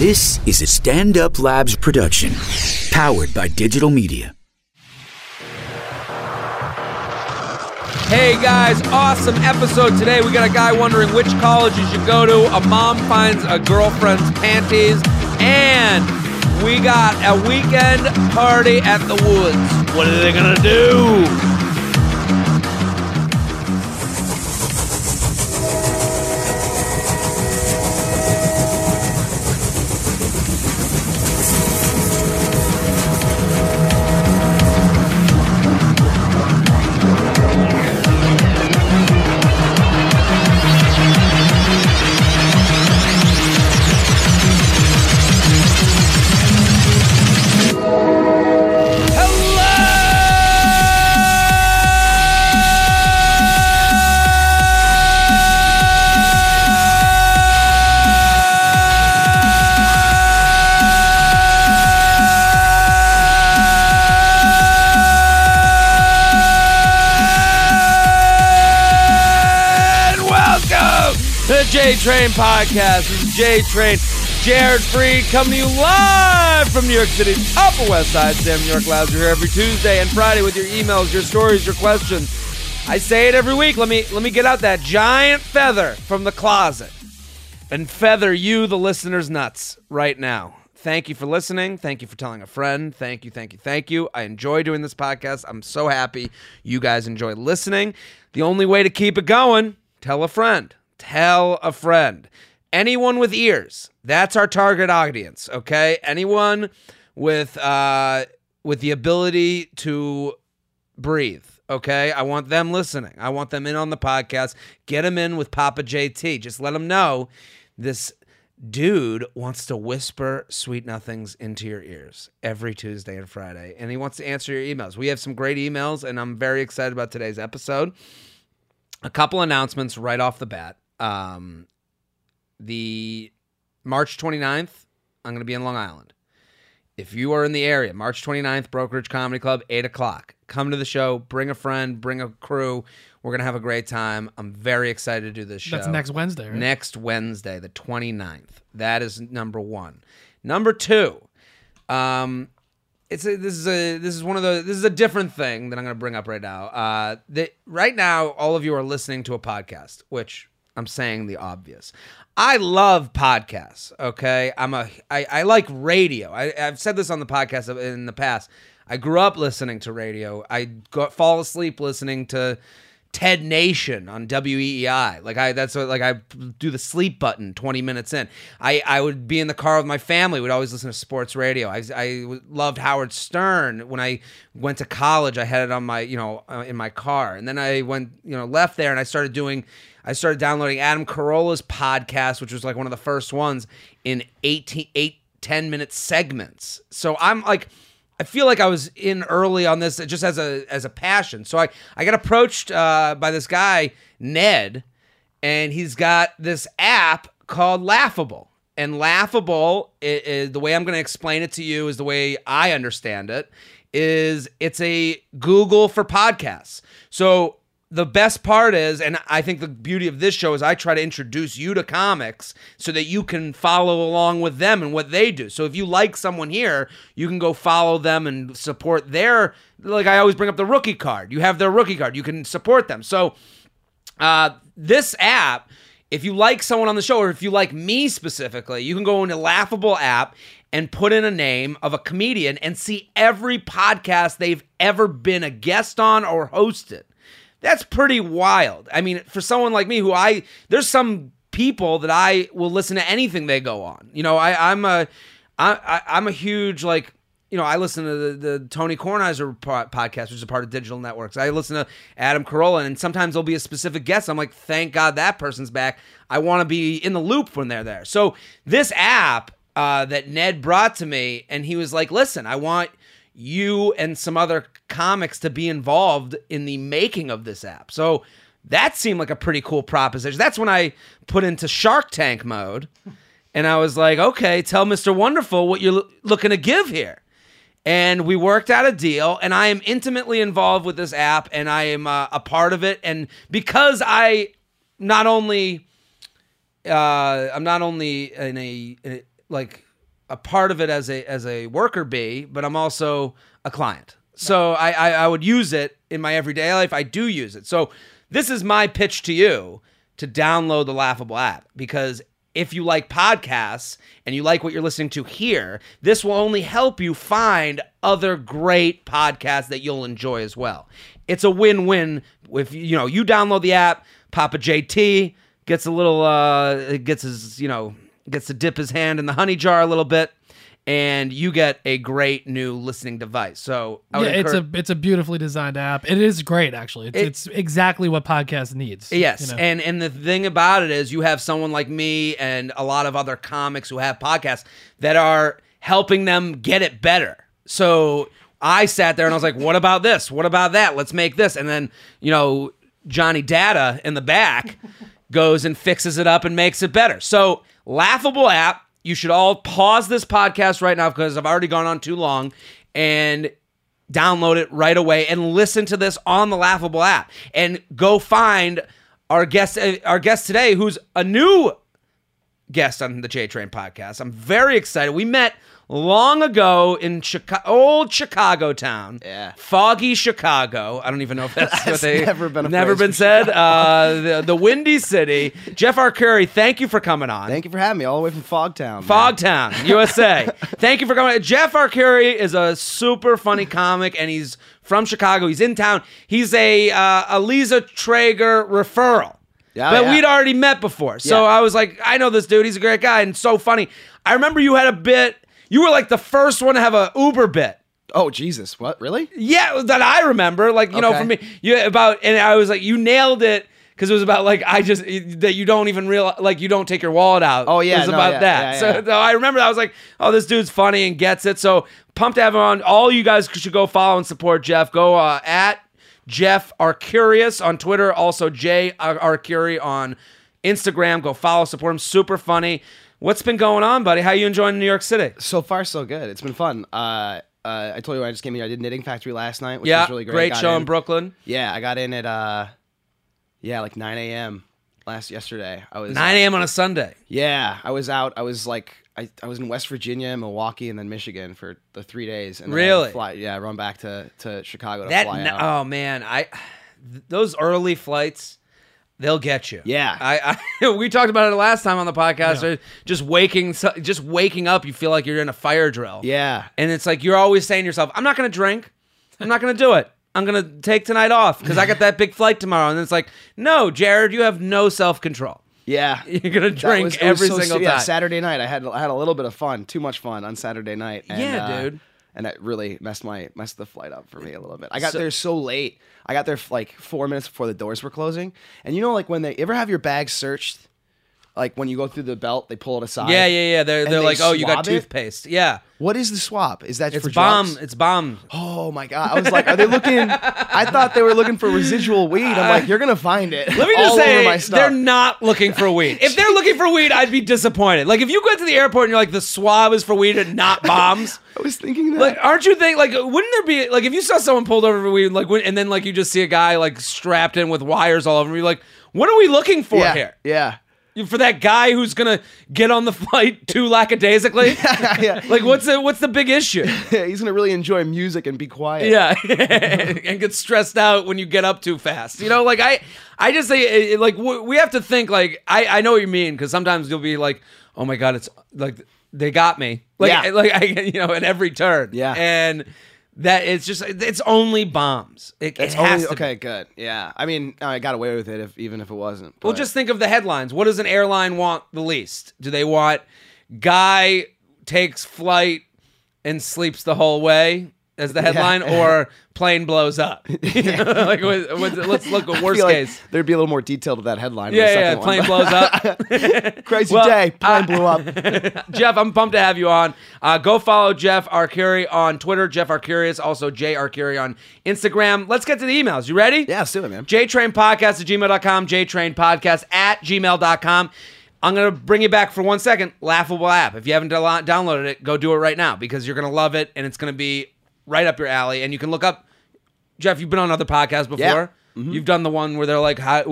This is a Stand Up Labs production, powered by digital media. Hey guys, awesome episode today. We got a guy wondering which college you should go to, a mom finds a girlfriend's panties, and we got a weekend party at the woods. What are they gonna do? JTrain Podcast. This is JTrain. Jared Fried coming to you live from New York City's Upper West Side. Sam New York Labs. You're here every Tuesday and Friday with your emails, your stories, your questions. I say it every week. Let me get out that giant feather from the closet and feather you, the listeners, nuts right now. Thank you for listening. Thank you for telling a friend. Thank you, thank you, thank you. I enjoy doing this podcast. I'm so happy you guys enjoy listening. The only way to keep it going, tell a friend. Tell a friend. Anyone with ears. That's our target audience, okay? Anyone with the ability to breathe, okay? I want them listening. I want them in on the podcast. Get them in with Papa JT. Just let them know this dude wants to whisper sweet nothings into your ears every Tuesday and Friday, and he wants to answer your emails. We have some great emails, and I'm very excited about today's episode. A couple announcements right off the bat. The March 29th, I'm going to be in Long Island. If you are in the area, March 29th, Brokerage Comedy Club, 8 o'clock. Come to the show. Bring a friend. Bring a crew. We're going to have a great time. I'm very excited to do this show. That's next Wednesday, right? Next Wednesday, the 29th. That is number one. Number two, This is a different thing that I'm going to bring up right now. Right now, all of you are listening to a podcast, which I'm saying the obvious. I love podcasts. Okay, I like radio. I've said this on the podcast in the past. I grew up listening to radio. I fall asleep listening to Ted Nation on WEEI. I do the sleep button 20 minutes in. I would be in the car with my family. Would always listen to sports radio. I loved Howard Stern. When I went to college, I had it on my, in my car. And then I went, left there and I started downloading Adam Carolla's podcast, which was like one of the first ones in 10-minute segments. So I'm like, I feel like I was in early on this just as a passion. So I got approached by this guy, Ned, and he's got this app called Laughable. And Laughable, the way I'm going to explain it to you is the way I understand it, is it's a Google for podcasts. So the best part is, and I think the beauty of this show is I try to introduce you to comics so that you can follow along with them and what they do. So if you like someone here, you can go follow them and support their, like I always bring up the rookie card. You have their rookie card. You can support them. So this app, if you like someone on the show or if you like me specifically, you can go into Laughable app and put in a name of a comedian and see every podcast they've ever been a guest on or hosted. That's pretty wild. I mean, for someone like me who there's some people that I will listen to anything they go on. I'm a huge, I listen to the Tony Kornheiser podcast, which is a part of Digital Networks. I listen to Adam Carolla, and sometimes there'll be a specific guest. I'm like, thank God that person's back. I want to be in the loop when they're there. So this app that Ned brought to me, and he was like, listen, I want you and some other comics to be involved in the making of this app. So that seemed like a pretty cool proposition. That's when I put into Shark Tank mode and I was like, okay, tell Mr. Wonderful what you're looking to give here. And we worked out a deal, and I am intimately involved with this app, and I am a part of it. And because I'm not only in a a part of it as a worker bee, but I'm also a client. So I would use it in my everyday life. I do use it. So this is my pitch to you to download the Laughable app, because if you like podcasts and you like what you're listening to here, this will only help you find other great podcasts that you'll enjoy as well. It's a win-win. If you download the app, Papa JT gets a little gets to dip his hand in the honey jar a little bit, and you get a great new listening device. So I would it's a beautifully designed app. It is great, actually. It's exactly what podcast needs. Yes, and the thing about it is you have someone like me and a lot of other comics who have podcasts that are helping them get it better. So I sat there and I was like, what about this? What about that? Let's make this. And then, Johnny Data in the back goes and fixes it up and makes it better. So Laughable app. You should all pause this podcast right now because I've already gone on too long, and download it right away and listen to this on the Laughable app, and go find our guest today, who's a new guest on the JTrain podcast. I'm very excited. We met long ago in old Chicago town, foggy Chicago. I don't even know if that's never been said. The Windy City. Jeff Arcuri, thank you for coming on. Thank you for having me all the way from Fogtown. Fogtown, USA. Thank you for coming. Jeff Arcuri is a super funny comic, and he's from Chicago. He's in town. He's a Aliza Traeger referral. Yeah, but we'd already met before. So I was like, I know this dude. He's a great guy and so funny. I remember you had a bit. You were like the first one to have a Uber bit. Oh, Jesus. What? Really? Yeah, that I remember. Like, you know, for me, and I was like, you nailed it, because it was about like, that you don't even realize, like, you don't take your wallet out. Oh, yeah. It was about that. Yeah, so I remember that. I was like, oh, this dude's funny and gets it. So pumped to have him on. All you guys should go follow and support Jeff. Go at Jeff Arcurius on Twitter, also J Arcuri on Instagram. Go follow, support him. Super funny. What's been going on, buddy? How you enjoying New York City? So far, so good. It's been fun. I told you when I just came here, I did Knitting Factory last night, which was really great. Great show in Brooklyn. Yeah, I got in at like 9 a.m. yesterday. I was 9 a.m. on a Sunday. Yeah, I was out. I was like, I was in West Virginia, Milwaukee, and then Michigan for the 3 days. And really? I run back to Chicago to fly out. Oh, man. Those early flights, they'll get you. Yeah. We talked about it last time on the podcast. Yeah. Just waking up, you feel like you're in a fire drill. Yeah. And it's like you're always saying to yourself, I'm not going to drink. I'm not going to do it. I'm going to take tonight off because I got that big flight tomorrow. And it's like, no, Jared, you have no self-control. Yeah, you're gonna drink every single time. Yeah, Saturday night, I had a little bit of fun, too much fun on Saturday night. And, dude, and that really messed the flight up for me a little bit. I got there so late. I got there like 4 minutes before the doors were closing. And like when they ever have your bag searched, like when you go through the belt, they pull it aside. Yeah. They're like, oh, you got toothpaste. Yeah. What is the swab? Is that for drugs? It's bomb. Oh my God! I was like, are they looking? I thought they were looking for residual weed. I'm like, you're gonna find it. Let me just say, they're not looking for weed. If they're looking for weed, I'd be disappointed. Like if you go to the airport and you're like, the swab is for weed and not bombs. I was thinking that. Like, aren't you thinking? Like, wouldn't there be like if you saw someone pulled over for weed, like, and then like you just see a guy like strapped in with wires all over him, you're like, what are we looking for here? Yeah. For that guy who's gonna get on the flight too lackadaisically, like what's the big issue? Yeah, he's gonna really enjoy music and be quiet. Yeah, and get stressed out when you get up too fast. Like I just say like we have to think like I know what you mean, because sometimes you'll be like, oh my God, it's like they got me, like I at every turn, and that it's just it's only bombs. It has to be. Yeah. I mean, I got away with it even if it wasn't. But. Well, just think of the headlines. What does an airline want the least? Do they want guy takes flight and sleeps the whole way as the headline, or plane blows up? Like, let's look at worst case. Like there'd be a little more detail to that headline. Yeah, plane blows up. Crazy day, plane blew up. Jeff, I'm pumped to have you on. Go follow Jeff Arcuri on Twitter, Jeff Arcurius, also J Arcuri on Instagram. Let's get to the emails. You ready? Yeah, let's do it, man. JTrainPodcast@gmail.com, JTrainPodcast@gmail.com. I'm going to bring you back for 1 second. Laughable app. If you haven't downloaded it, go do it right now, because you're going to love it, and it's going to be right up your alley. And you can look up, Jeff, you've been on other podcasts before. Yeah. Mm-hmm. You've done the one where they're like, how'd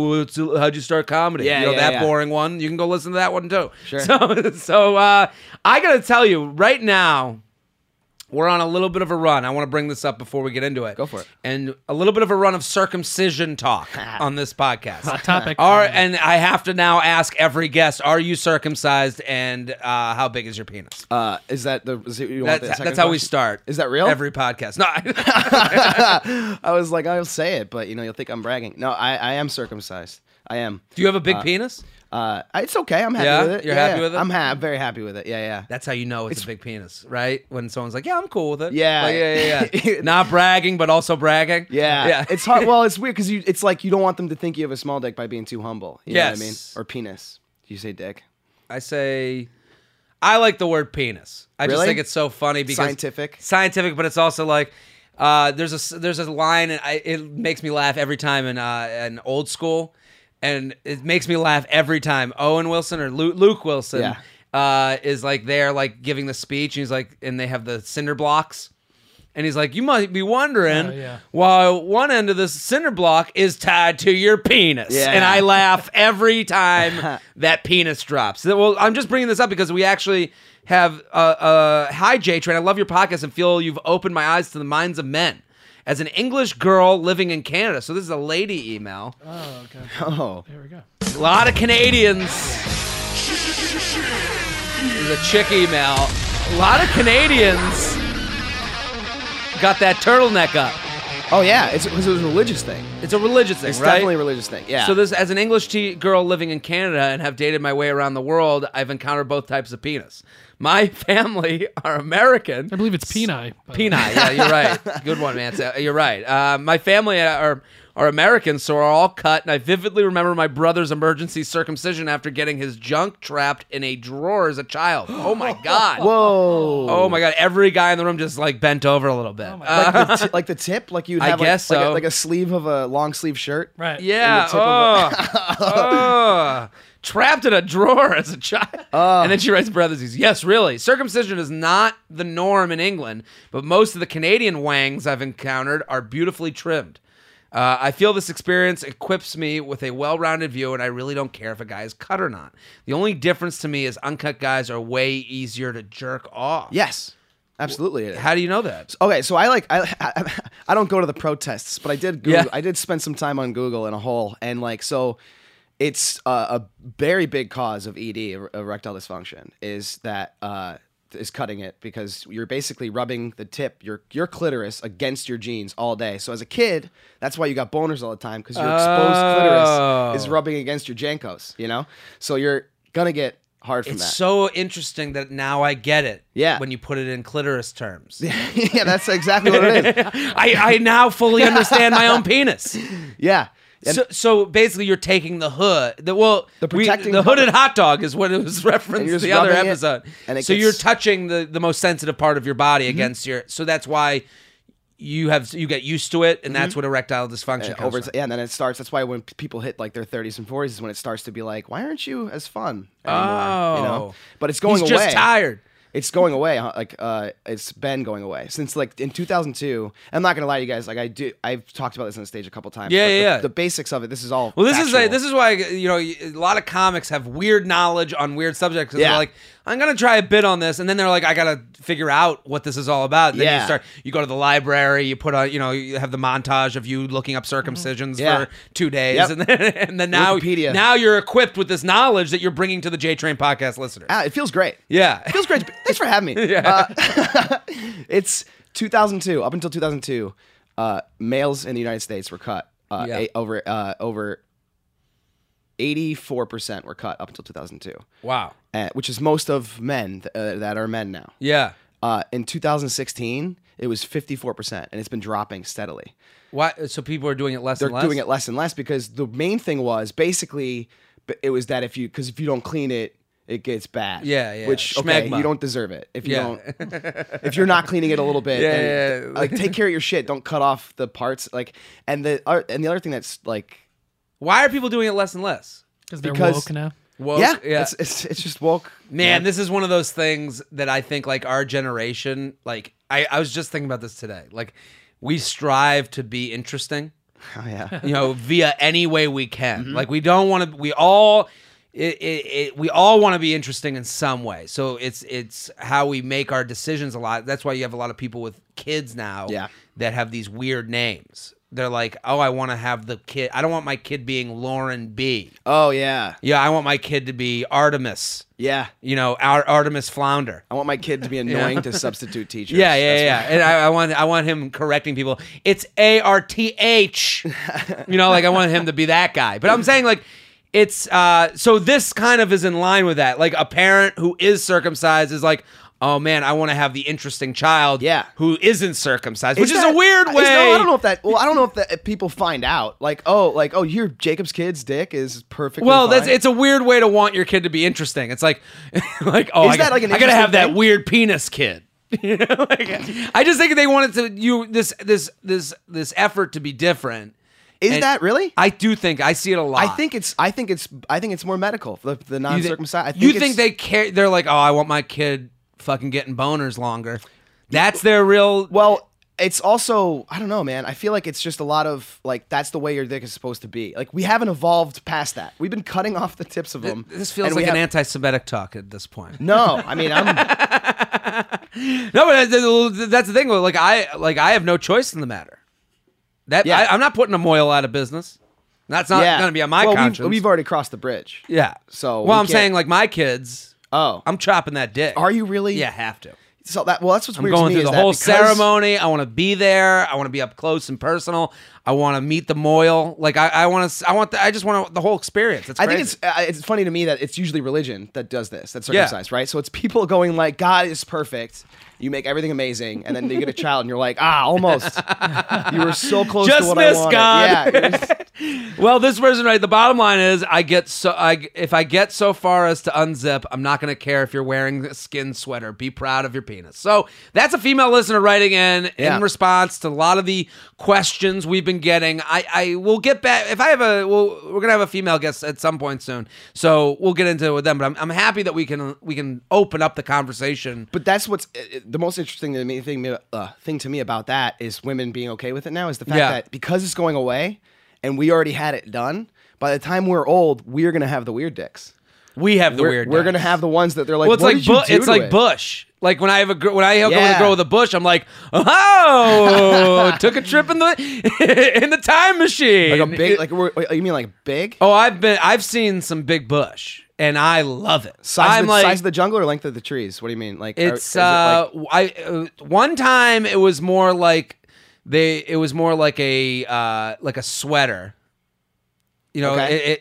you start comedy? Yeah, you know, that boring one. You can go listen to that one too. Sure. So I got to tell you, right now, we're on a little bit of a run. I want to bring this up before we get into it. Go for it. And a little bit of a run of circumcision talk on this podcast. Hot topic. And I have to now ask every guest, are you circumcised and how big is your penis? That's how we start. Is that real? Every podcast. No. I was like, I'll say it, but you know, you'll think I'm bragging. No, I am circumcised. I am. Do you have a big penis? It's okay. I'm happy with it. You're happy with it? I'm very happy with it. Yeah, yeah. That's how you know it's a big penis, right? When someone's like, yeah, I'm cool with it. Yeah. Like, yeah. Not bragging, but also bragging. Yeah. It's hard. Well, it's weird because it's like you don't want them to think you have a small dick by being too humble. You know what I mean? Or penis. You say dick? I say... I like the word penis. I just think it's so funny because... Scientific, but it's also like... there's a line, and it makes me laugh every time in Old School... And it makes me laugh every time. Owen Wilson or Luke Wilson is like there, like giving the speech. And he's like, and they have the cinder blocks. And he's like, you might be wondering why one end of this cinder block is tied to your penis. Yeah. And I laugh every time that penis drops. Well, I'm just bringing this up because we actually have hi, JTrain. I love your podcast and feel you've opened my eyes to the minds of men. As an English girl living in Canada. So this is a lady email. Oh, okay. Oh. Here we go. A lot of Canadians. This is a chick email. A lot of Canadians got that turtleneck up. Oh, yeah. It was a religious thing. It's a religious thing, right? It's definitely a religious thing, yeah. So this, as an English girl living in Canada and have dated my way around the world, I've encountered both types of penis. My family are American. I believe it's peni. Peni, yeah, you're right. Good one, man. You're right. My family are American, so are all cut, and I vividly remember my brother's emergency circumcision after getting his junk trapped in a drawer as a child. Oh, my God. Whoa. Oh, my God. Every guy in the room just, like, bent over a little bit. Oh my God. Like the tip? Like you'd have, like a sleeve of a long-sleeve shirt? Right. Yeah. Trapped in a drawer as a child. And then she writes parentheses, yes, really. Circumcision is not the norm in England, but most of the Canadian wangs I've encountered are beautifully trimmed. I feel this experience equips me with a well-rounded view, and I really don't care if a guy is cut or not. The only difference to me is uncut guys are way easier to jerk off. Yes, absolutely. How do you know that? Okay, so I don't go to the protests, but I did Google, I did spend some time on Google in a hole, and like so, it's a very big cause of ED, erectile dysfunction, is that. Is cutting it because you're basically rubbing the tip, your clitoris against your jeans all day. So as a kid, that's why you got boners all the time because your exposed clitoris is rubbing against your jankos, you know? So you're going to get hard from that. It's so interesting that now I get it when you put it in clitoris terms. Yeah, that's exactly what it is. I now fully understand my own penis. Yeah. So basically, you're taking the hood. The hooded hot dog is what it was referenced the other episode. You're touching the most sensitive part of your body against your. So that's why you get used to it, and that's what erectile dysfunction comes from. Yeah, and then it starts. That's why when people hit like their 30s and 40s is when it starts to be like, why aren't you as fun anymore? Oh, you know? But it's going away. He's just tired. It's going away, like it's been going away since like in 2002. I'm not gonna lie to you guys, like I've talked about this on the stage a couple times. The basics of it. This is all. Well, this is why a lot of comics have weird knowledge on weird subjects. Yeah. They're like, I'm gonna try a bit on this, and then they're like, I gotta figure out what this is all about. And then you go to the library, you put on, you have the montage of you looking up circumcisions for 2 days, and then now Wikipedia. Now you're equipped with this knowledge that you're bringing to the JTrain podcast listeners. It feels great. Yeah, it feels great. Thanks for having me. It's 2002. Up until 2002, males in the United States were cut. Over 84% were cut up until 2002. Wow. Which is most of men that are men now. Yeah. In 2016, it was 54%, and it's been dropping steadily. Why? So people are doing it less and less? They're doing it less and less because the main thing was basically it was that if you don't clean it, it gets bad. Yeah. Which you don't deserve it if you don't. If you're not cleaning it a little bit, like take care of your shit. Don't cut off the parts. Like, and the other thing that's like, why are people doing it less and less? Because they're woke now. Woke? Yeah. It's just woke. Man, this is one of those things that I think like our generation. Like I was just thinking about this today. Like we strive to be interesting. Oh yeah. You know, via any way we can. Mm-hmm. Like we don't want to. We all want to be interesting in some way. So it's how we make our decisions a lot. That's why you have a lot of people with kids now. Yeah. That have these weird names. They're like, oh, I want to have the kid. I don't want my kid being Lauren B. Oh, yeah. Yeah, I want my kid to be Artemis. Yeah. You know, Artemis Flounder. I want my kid to be annoying to substitute teachers. Yeah, yeah, That's right. And I want him correcting people. It's A-R-T-H. You know, like I want him to be that guy. But I'm saying like it's, so this kind of is in line with that. Like a parent who is circumcised is like, oh man, I want to have the interesting child who isn't circumcised, which is a weird way. No, I don't know if people find out. Like, oh, your Jacob's kid's dick is perfectly fine. Well, it's a weird way to want your kid to be interesting. It's like, I gotta have that weird penis kid. You know? Like, I just think they wanted to this effort to be different. Is that really? I do think I see it a lot. I think it's more medical. The non-circumcised. You think they care? They're like, oh, I want my kid fucking getting boners longer. That's their real... Well, it's also... I don't know, man. I feel like it's just a lot of... Like, that's the way your dick is supposed to be. Like, we haven't evolved past that. We've been cutting off the tips of them. This feels like an anti-Semitic talk at this point. No, I mean, No, but that's the thing. Like, I have no choice in the matter. I'm not putting a Moyle out of business. That's not going to be on my conscience. We've already crossed the bridge. Yeah. So... Well, I'm saying, like, my kids... Oh, I'm chopping that dick. Are you really? Yeah, have to. So that's what's weird to me. I'm going through the whole ceremony. I want to be there. I want to be up close and personal. I want to meet the Moyle. Like I just want the whole experience. It's crazy. I think it's funny to me that it's usually religion that does this. That's circumcised, right? So it's people going like, God is perfect. You make everything amazing, and then you get a child, and you're like, almost. You were so close to what I wanted. God. Yeah. Well, this person, right? The bottom line is, if I get so far as to unzip, I'm not going to care if you're wearing a skin sweater. Be proud of your penis. So that's a female listener writing in response to a lot of the questions we've been getting. I will get back if I have we're gonna have a female guest at some point soon, so we'll get into it with them. But I'm happy that we can open up the conversation. But that's what's the most interesting thing to me about that is women being okay with it now is the fact that because it's going away and we already had it done, by the time we're old, we're going to have the weird dicks. We're going to have the ones that they're like, well, it's like Bush. Like when I go with a girl with a bush, I'm like, took a trip in the in the time machine. Like a big, you mean like big? Oh, I've seen some big bush, and I love it. Size of the jungle or length of the trees? What do you mean? Like one time it was more like a sweater. You know, okay.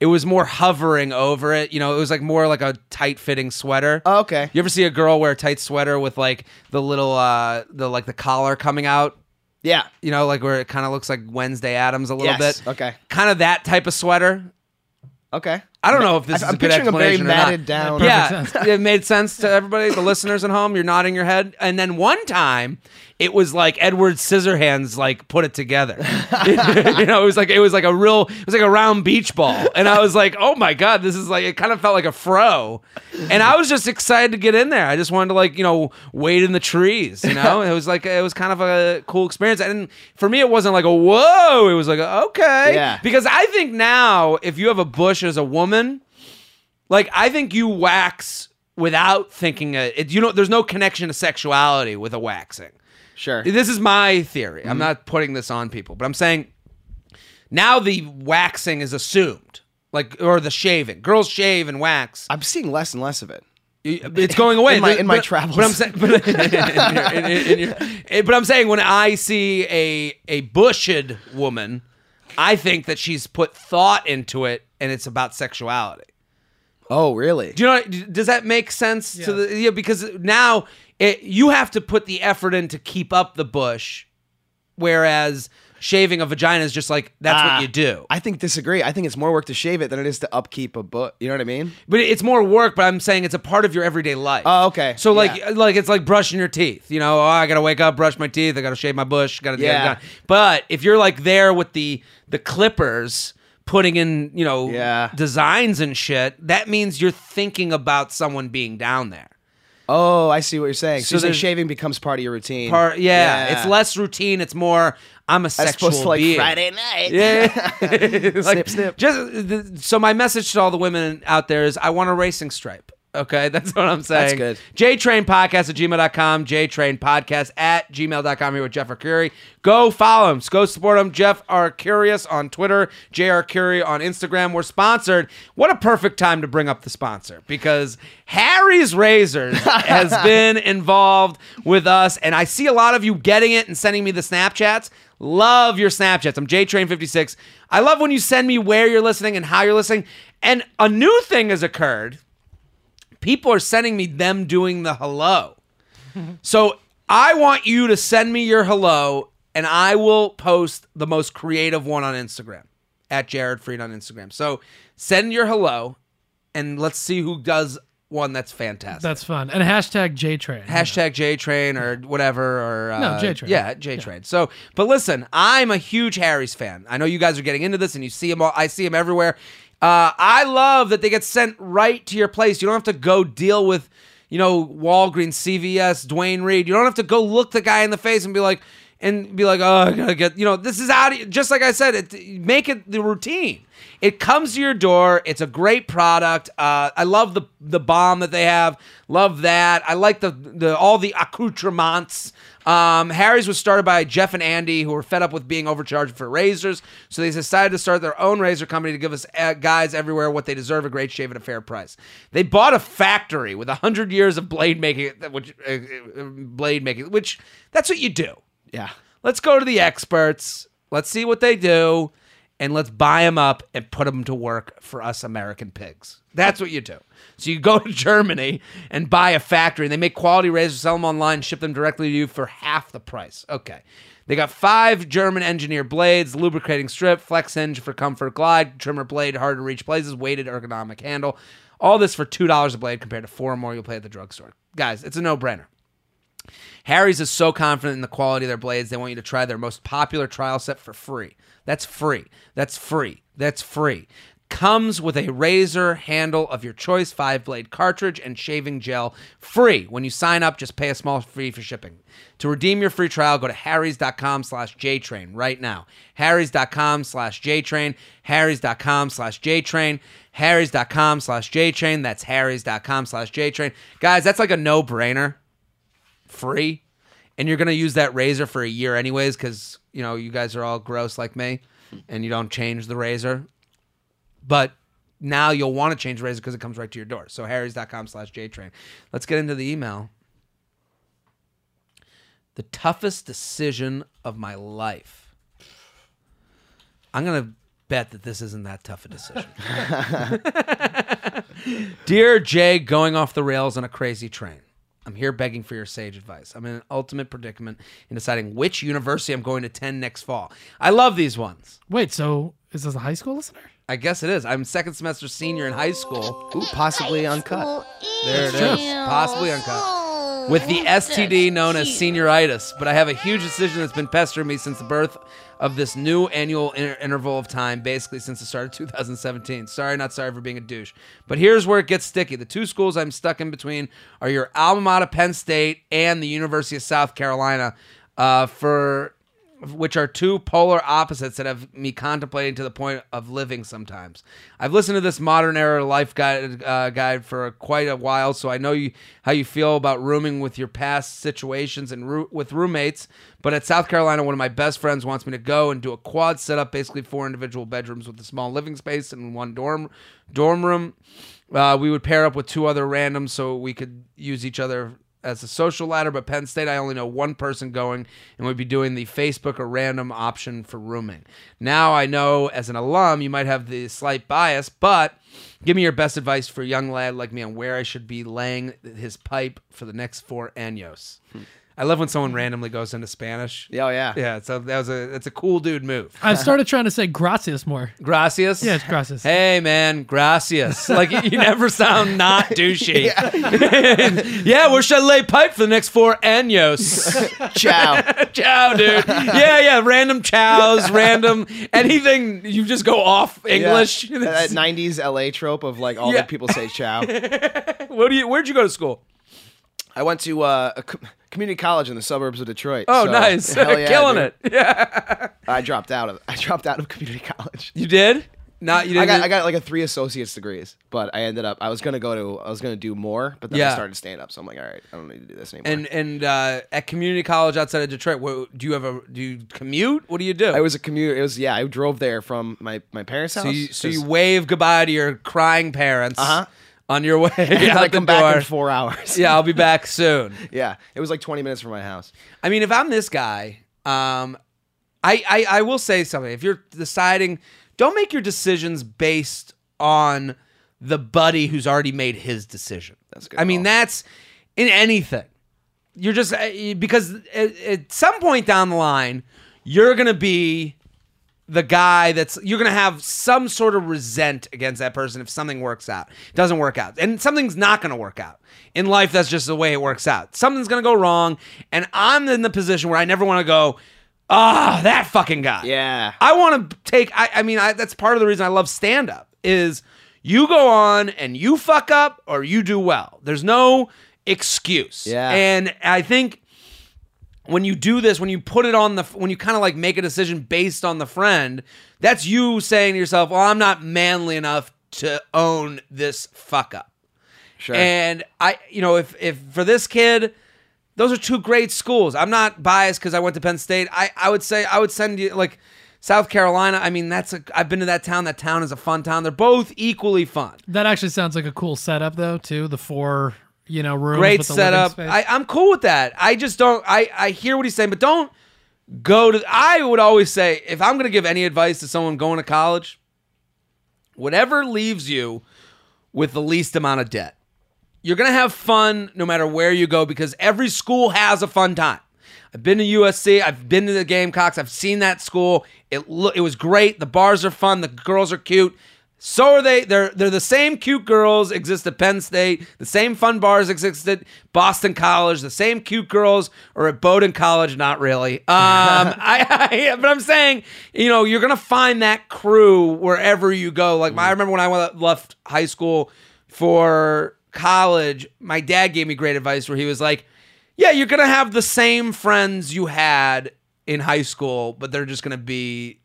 It was more hovering over it. You know, it was like more like a tight-fitting sweater. Oh, okay. You ever see a girl wear a tight sweater with like the little, the collar coming out? Yeah. You know, like where it kind of looks like Wednesday Addams a little bit. Okay. Kind of that type of sweater. Okay. I don't know if this is a good explanation or not. I'm picturing a very matted down. Yeah, it made sense to everybody, the listeners at home. You're nodding your head. And then one time, it was like Edward Scissorhands like put it together. You know, it was like a round beach ball. And I was like, oh my God, this is like, it kind of felt like a fro. And I was just excited to get in there. I just wanted to like, you know, wade in the trees, you know? It was kind of a cool experience. And for me, it wasn't like a whoa. It was like, okay. Yeah. Because I think now, if you have a bush as a woman, like I think you wax without thinking it. You know, there's no connection to sexuality with a waxing. Sure. This is my theory. Mm-hmm. I'm not putting this on people, but I'm saying now the waxing is assumed, like, or the shaving. Girls shave and wax. I'm seeing less and less of it. It's going away in my travels. But I'm saying when I see a bushed woman, I think that she's put thought into it, and it's about sexuality. Oh, really? Do you know? Does that make sense? Yeah. Because now you have to put the effort in to keep up the bush, whereas shaving a vagina is just like that's what you do. I think disagree. I think it's more work to shave it than it is to upkeep a bush. You know what I mean? But it's more work. But I'm saying it's a part of your everyday life. Oh, okay. So like it's like brushing your teeth. You know, I gotta wake up, brush my teeth. I gotta shave my bush. Gotta do. But if you're like there with the clippers, putting in, you know, designs and shit, that means you're thinking about someone being down there. Oh, I see what you're saying. So like shaving becomes part of your routine. Yeah, it's less routine. It's more, I'm a sexual being. Like Friday night. Yeah. Like, snip, snip. Just, so my message to all the women out there is I want a racing stripe. Okay, that's what I'm saying. That's good. JTrainPodcast@gmail.com. JTrainPodcast@gmail.com. Here with Jeff Arcuri. Go follow him. Go support him. Jeff Arcurius on Twitter. JArcuri on Instagram. We're sponsored. What a perfect time to bring up the sponsor, because Harry's Razors has been involved with us, and I see a lot of you getting it and sending me the Snapchats. Love your Snapchats. I'm JTrain56. I love when you send me where you're listening and how you're listening. And a new thing has occurred. People are sending me them doing the hello. So I want you to send me your hello, and I will post the most creative one on Instagram, at Jared Fried on Instagram. So send your hello, and let's see who does one that's fantastic. That's fun. And hashtag JTrain. Hashtag JTrain or whatever. Or, no, JTrain. Yeah, JTrain. Yeah. So, but listen, I'm a huge Harry's fan. I know you guys are getting into this, and you see him all. I see him everywhere. I love that they get sent right to your place. You don't have to go deal with, you know, Walgreens, CVS, Duane Reade. You don't have to go look the guy in the face and be like, oh, I gotta get, you know, this is out of, just like I said, make it the routine. It comes to your door. It's a great product. I love the bomb that they have. Love that. I like all the accoutrements. Harry's was started by Jeff and Andy, who were fed up with being overcharged for razors, so they decided to start their own razor company to give us guys everywhere what they deserve, a great shave at a fair price. They bought a factory with 100 years of blade making, which that's what you do. Yeah. Let's go to the experts. Let's see what they do, and let's buy them up and put them to work for us American pigs. That's what you do. So you go to Germany and buy a factory, and they make quality razors, sell them online, ship them directly to you for half the price. Okay. They got 5 German engineered blades, lubricating strip, flex hinge for comfort glide, trimmer blade, hard to reach places, weighted ergonomic handle. All this for $2 a blade compared to 4 or more you'll pay at the drugstore. Guys, it's a no-brainer. Harry's is so confident in the quality of their blades, they want you to try their most popular trial set for free. That's free. That's free. That's free. Comes with a razor handle of your choice, 5-blade cartridge, and shaving gel free. When you sign up, just pay a small fee for shipping. To redeem your free trial, go to harrys.com/JTrain right now. harrys.com/JTrain, harrys.com/JTrain, harrys.com/JTrain. That's harrys.com/JTrain. Guys, that's like a no-brainer. Free, and you're gonna use that razor for a year anyways, because you know you guys are all gross like me and you don't change the razor, but now you'll want to change the razor because it comes right to your door. So harrys.com/JTrain. Let's get into the email. The toughest decision of my life. I'm gonna bet that this isn't that tough a decision. Dear Jay, going off the rails on a crazy train, I'm here begging for your sage advice. I'm in an ultimate predicament in deciding which university I'm going to attend next fall. I love these ones. Wait, so is this a high school listener? I guess it is. I'm second semester senior in high school. Ooh, possibly uncut. There it is. Possibly uncut. With the STD known as senioritis. But I have a huge decision that's been pestering me since the birth of this new annual interval of time, basically since the start of 2017. Sorry, not sorry for being a douche. But here's where it gets sticky. The two schools I'm stuck in between are your alma mater, Penn State, and the University of South Carolina, which are two polar opposites that have me contemplating to the point of living sometimes. I've listened to this modern era life guide for quite a while, so I know how you feel about rooming with your past situations and with roommates, but at South Carolina, one of my best friends wants me to go and do a quad setup, basically 4 individual bedrooms with a small living space and 1 dorm room. We would pair up with 2 other randoms so we could use each other as a social ladder, but Penn State, I only know 1 person going, and we'd be doing the Facebook or random option for rooming. Now I know as an alum, you might have the slight bias, but give me your best advice for a young lad like me on where I should be laying his pipe for the next 4 años. I love when someone randomly goes into Spanish. Oh, yeah. Yeah, so that's a cool dude move. I started trying to say gracias more. Gracias? Yeah, it's gracias. Hey, man, gracias. Like, you never sound not douchey. Yeah, yeah, where should I lay pipe for the next 4 años? Ciao. Ciao, dude. Yeah, random chows, random anything. You just go off English. Yeah. That 90s LA trope of, like, all the people say ciao. Where'd you go to school? I went to a community college in the suburbs of Detroit. Oh, so nice! Hell yeah, killing dude. It. Yeah. I dropped out of community college. You did? Not you didn't. I got like a 3 associate's degrees, but I was gonna do more, but then I started stand up. So I'm like, all right, I don't need to do this anymore. And at community college outside of Detroit, do you commute? What do you do? I was a commute. It was I drove there from my parents' house. So you wave goodbye to your crying parents. Uh huh. On your way. Yeah, I come back in 4 hours. Yeah, I'll be back soon. Yeah, it was like 20 minutes from my house. I mean, if I'm this guy, I will say something. If you're deciding, don't make your decisions based on the buddy who's already made his decision. That's good. I mean, that's in anything. You're just, because at some point down the line, you're going to be the guy you're going to have some sort of resent against that person if something works out. Doesn't work out. And something's not going to work out. In life, that's just the way it works out. Something's going to go wrong, and I'm in the position where I never want to go, that fucking guy. Yeah. I want to take, I mean, that's part of the reason I love stand-up, is you go on and you fuck up or you do well. There's no excuse. Yeah. And I think when you do this, when you kind of like make a decision based on the friend, that's you saying to yourself, well, I'm not manly enough to own this fuck up. Sure. And if for this kid, those are 2 great schools. I'm not biased because I went to Penn State. I would send you like South Carolina. I mean, I've been to that town. That town is a fun town. They're both equally fun. That actually sounds like a cool setup though, too. The 4, rooms. Great with the setup. Living space. I'm cool with that. I just don't. I hear what he's saying, but don't go to. I would always say, if I'm going to give any advice to someone going to college, whatever leaves you with the least amount of debt. You're going to have fun no matter where you go, because every school has a fun time. I've been to USC. I've been to the Gamecocks. I've seen that school. It was great. The bars are fun. The girls are cute. So are they. They're the same cute girls exist at Penn State. The same fun bars exist at Boston College. The same cute girls are at Bowdoin College. Not really. But I'm saying, you're going to find that crew wherever you go. Like I remember when I left high school for college, my dad gave me great advice where he was like, yeah, you're going to have the same friends you had in high school, but they're just going to be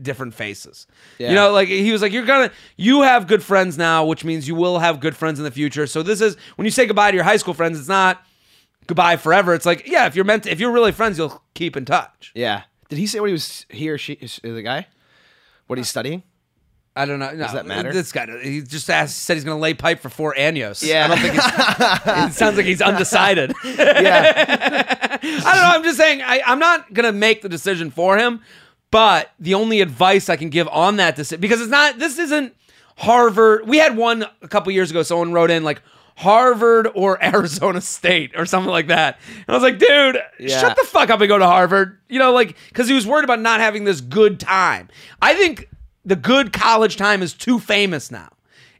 different faces. Yeah. He was like, you have good friends now, which means you will have good friends in the future. So this is, when you say goodbye to your high school friends, it's not goodbye forever. It's like, yeah, if you're really friends, you'll keep in touch. Yeah. Did he say what he or she, the guy, he's studying? I don't know. No, does that matter? This guy, he just said he's going to lay pipe for 4 años. Yeah. I don't think it sounds like he's undecided. Yeah. I don't know. I'm just saying, I'm not going to make the decision for him, but the only advice I can give on that decision, because this isn't Harvard. We had one a couple years ago. Someone wrote in like Harvard or Arizona State or something like that. And I was like, dude, shut the fuck up and go to Harvard. Because he was worried about not having this good time. I think the good college time is too famous now.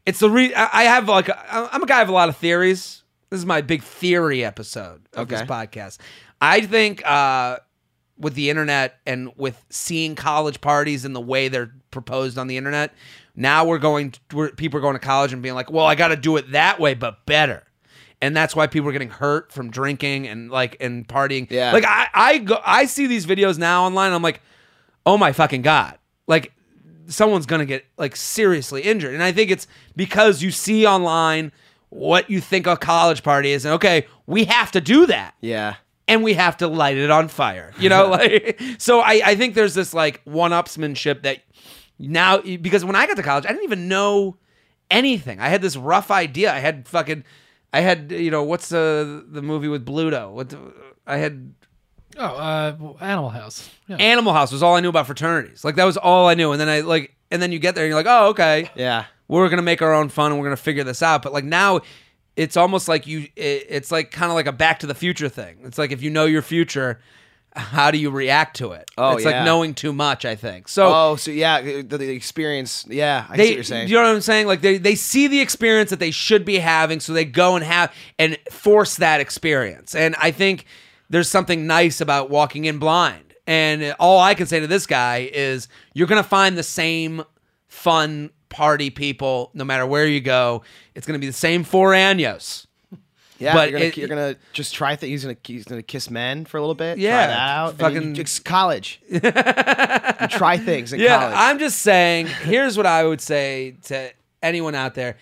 It's the reason I have I'm a guy of a lot of theories. This is my big theory episode of this podcast. I think with the internet and with seeing college parties and the way they're proposed on the internet, now people are going to college and being like, well, I got to do it that way, but better. And that's why people are getting hurt from drinking and partying. Yeah. I see these videos now online. And I'm like, oh my fucking God. Someone's going to get seriously injured. And I think it's because you see online what you think a college party is. And okay, we have to do that. Yeah. And we have to light it on fire. So I think there's this one-upsmanship that now, because when I got to college, I didn't even know anything. I had this rough idea. I had what's the movie with Bluto? Animal House. Yeah. Animal House was all I knew about fraternities. That was all I knew. And then and then you get there and you're like, oh, okay. Yeah. We're going to make our own fun and we're going to figure this out. But now it's almost like it's kind of like a Back to the Future thing. It's like, if you know your future, how do you react to it? Oh, it's like knowing too much, I think. So, the experience. Yeah, I see what you're saying. You know what I'm saying? They see the experience that they should be having. So they go and force that experience. And I think there's something nice about walking in blind. And all I can say to this guy is, you're going to find the same fun party people no matter where you go. It's going to be the same 4 años. Yeah, but you're gonna just try things. He's gonna kiss men for a little bit. Yeah, try that out. Fucking college. You try things in college. Yeah, I'm just saying. Here's what I would say to anyone out there: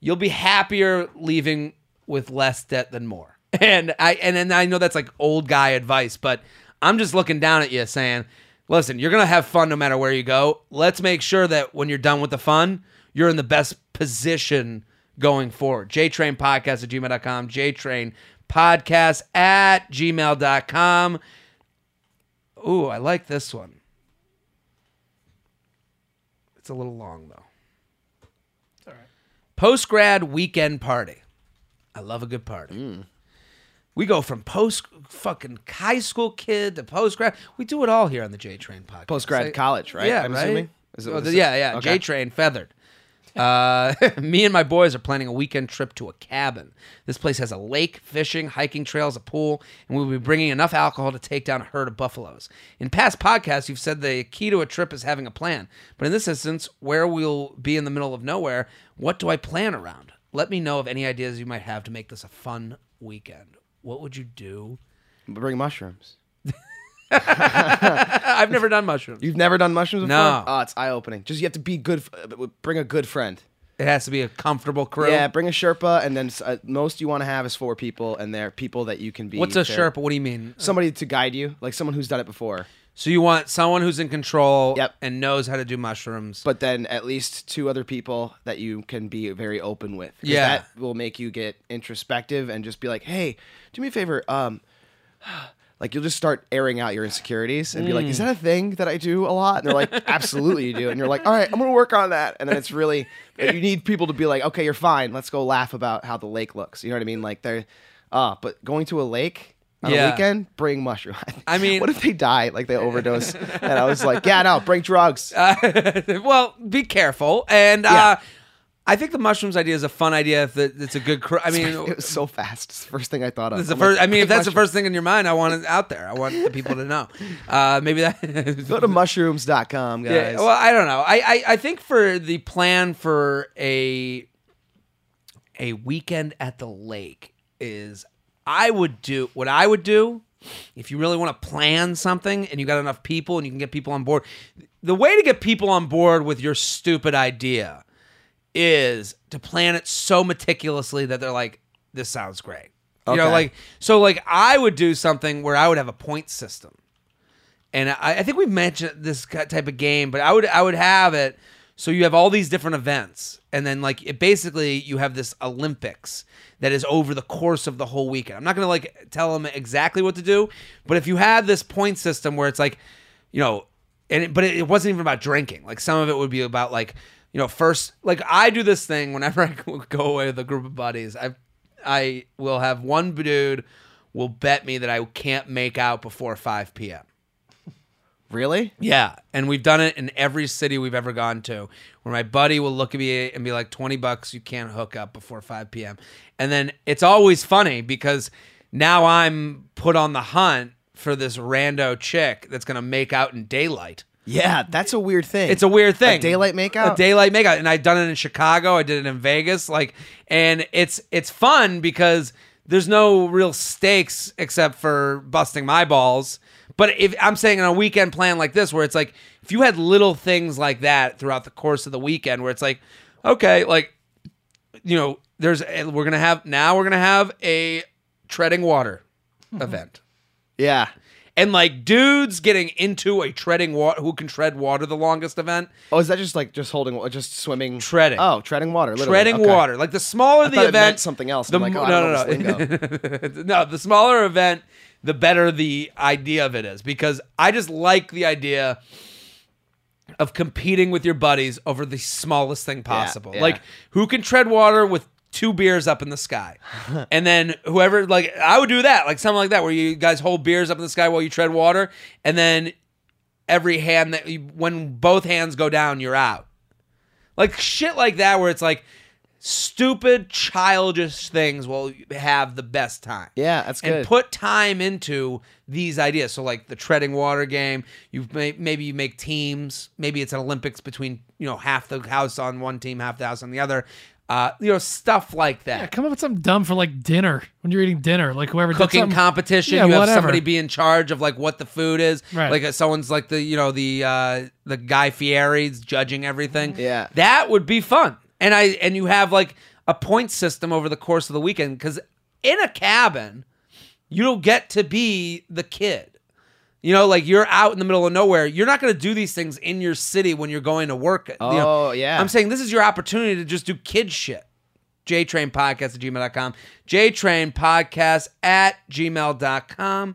you'll be happier leaving with less debt than more. And I know that's like old guy advice, but I'm just looking down at you saying, listen, you're gonna have fun no matter where you go. Let's make sure that when you're done with the fun, you're in the best position going forward. JTrainPodcast@gmail.com, JTrainPodcast@gmail.com. Ooh, I like this one. It's a little long though. It's all right. Post-grad weekend party. I love a good party. Mm. We go from high school kid to post-grad. We do it all here on the JTrain Podcast. Post-grad college, right? Yeah, I'm assuming. Yeah. Okay. JTrain feathered. Me and my boys are planning a weekend trip to a cabin. This place has a lake, fishing, hiking trails, a pool, and we'll be bringing enough alcohol to take down a herd of buffaloes. In past podcasts, you've said the key to a trip is having a plan, but in this instance, where we'll be in the middle of nowhere, what do I plan around? Let me know of any ideas you might have to make this a fun weekend. What would you do? Bring mushrooms. I've never done mushrooms. You've never done mushrooms before? No. Oh, it's eye-opening. Just you have to be good. Bring a good friend. It has to be a comfortable crew. Yeah, bring a Sherpa, and then most you want to have is 4 people, and they're people that you can be. What's a Sherpa? What do you mean? Somebody to guide you, like someone who's done it before. So you want someone who's in control and knows how to do mushrooms. But then at least 2 other people that you can be very open with. Yeah. That will make you get introspective and just be like, hey, do me a favor, like you'll just start airing out your insecurities and be like, is that a thing that I do a lot? And they're like, absolutely you do. And you're like, all right, I'm going to work on that. And then it's really, you need people to be like, okay, you're fine. Let's go laugh about how the lake looks. You know what I mean? Like they're, but going to a lake on a weekend, bring mushrooms. I mean, what if they die? Like they overdose. And I was like, yeah, no, bring drugs. Well, be careful. And, I think the mushrooms idea is a fun idea. It's a good. I mean, it was so fast. It's the first thing I thought of. I mean, if that's the first thing in your mind, I want it out there. I want the people to know. Maybe that. Go to mushrooms.com, guys. Yeah, well, I don't know. I think for the plan for a weekend at the lake is I would do what I would do if you really want to plan something and you got enough people and you can get people on board. The way to get people on board with your stupid idea is to plan it so meticulously that they're like, this sounds great. You know, like, so like I would do something where I would have a point system. And I think we mentioned this type of game, but I would have it. So you have all these different events. And then like, it basically you have this Olympics that is over the course of the whole weekend. I'm not going to like tell them exactly what to do, but if you had this point system where it's like, you know, but it wasn't even about drinking. Like some of it would be about like, you know, first, like I do this thing whenever I go away with a group of buddies, I will have one dude will bet me that I can't make out before 5 p.m. Really? Yeah. And we've done it in every city we've ever gone to where my buddy will look at me and be like, $20, you can't hook up before 5 p.m. And then it's always funny because now I'm put on the hunt for this rando chick that's going to make out in daylight. Yeah, that's a weird thing. It's a weird thing. A daylight makeout. And I've done it in Chicago. I did it in Vegas. Like, and it's fun because there's no real stakes except for busting my balls. But if I'm saying on a weekend plan like this, where it's like, if you had little things like that throughout the course of the weekend, where it's like, okay, like, you know, we're gonna have a treading water event. Yeah. And like dudes getting into a treading water, who can tread water the longest event. Oh, is that just like just swimming? Treading. Oh, treading water. Literally. Treading water. Like the smaller the event, it meant something else. No. No, the smaller event, the better the idea of it is, because I just like the idea of competing with your buddies over the smallest thing possible. Yeah. Like who can tread water with 2 beers up in the sky. And then whoever, like, I would do that, like something like that, where you guys hold beers up in the sky while you tread water. And then every hand when both hands go down, you're out. Like shit like that, where it's like stupid, childish things will have the best time. Yeah, that's good. And put time into these ideas. So like the treading water game, maybe you make teams. Maybe it's an Olympics between, you know, half the house on one team, half the house on the other. You know, stuff like that. Yeah, come up with something dumb for like dinner, when you're eating dinner, like whoever cooking competition. Yeah, you have somebody be in charge of like what the food is. Right. Like someone's like the, you know, the Guy Fieri's judging everything. Yeah, that would be fun. And you have like a point system over the course of the weekend, because in a cabin, you don't get to be the kid. You know, like you're out in the middle of nowhere. You're not going to do these things in your city when you're going to work. Oh, you know? Yeah. I'm saying this is your opportunity to just do kid shit. JTrainPodcast@gmail.com. JTrainPodcast@gmail.com.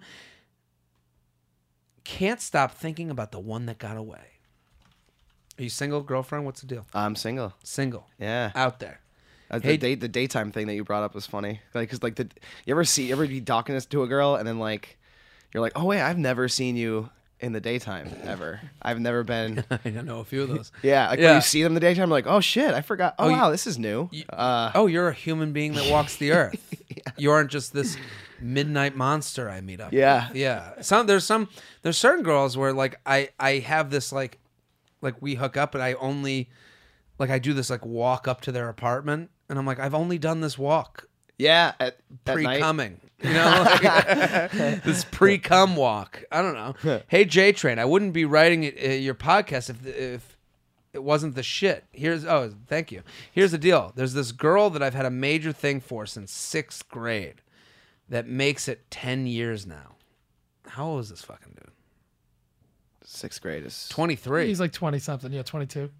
Can't stop thinking about the one that got away. Are you single, girlfriend? What's the deal? I'm single. Single. Yeah. Out there. The daytime thing that you brought up was funny. Like, cause like you ever be talking to a girl and then like, you're like, oh wait, I've never seen you in the daytime ever. I've never been. I know a few of those. Yeah, like when you see them in the daytime, I'm like, oh shit, I forgot. Oh, wow, this is new. You're a human being that walks the earth. Yeah. You aren't just this midnight monster I meet up. Yeah, with. Yeah. There's certain girls where like I have this like we hook up and I only like I do this like walk up to their apartment and I'm like, I've only done this walk. Yeah, pre-coming. You know, like, this pre-cum walk. I don't know. Hey, J-Train, I wouldn't be writing your podcast if it wasn't the shit. Thank you. Here's the deal. There's this girl that I've had a major thing for since 6th grade that makes it 10 years now. How old is this fucking dude? 6th grade is... 23. He's like 20-something. Yeah, 22.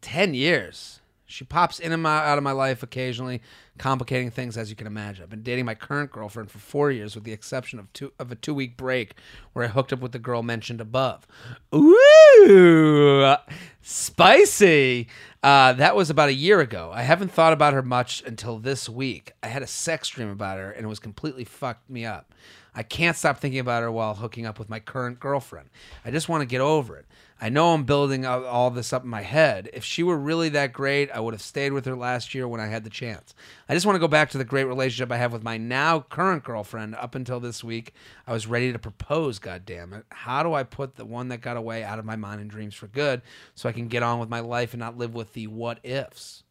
10 years. She pops in and out of my life occasionally, complicating things, as you can imagine. I've been dating my current girlfriend for 4 years, with the exception of a 2-week break where I hooked up with the girl mentioned above. Ooh, spicy. That was about a year ago. I haven't thought about her much until this week. I had a sex dream about her, and it was completely fucked me up. I can't stop thinking about her while hooking up with my current girlfriend. I just want to get over it. I know I'm building all this up in my head. If she were really that great, I would have stayed with her last year when I had the chance. I just want to go back to the great relationship I have with my now current girlfriend. Up until this week, I was ready to propose, goddammit. How do I put the one that got away out of my mind and dreams for good so I can get on with my life and not live with the what ifs?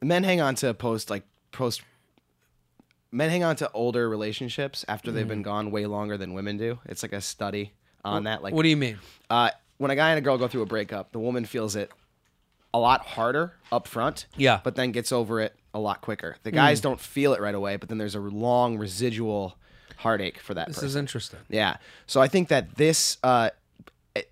Men hang on to older relationships after they've been gone way longer than women do. It's like a study on that. Like, what do you mean? When a guy and a girl go through a breakup, the woman feels it a lot harder up front, yeah, but then gets over it a lot quicker. The guys don't feel it right away, but then there's a long residual heartache for that person. This is interesting. Yeah. So I think that this...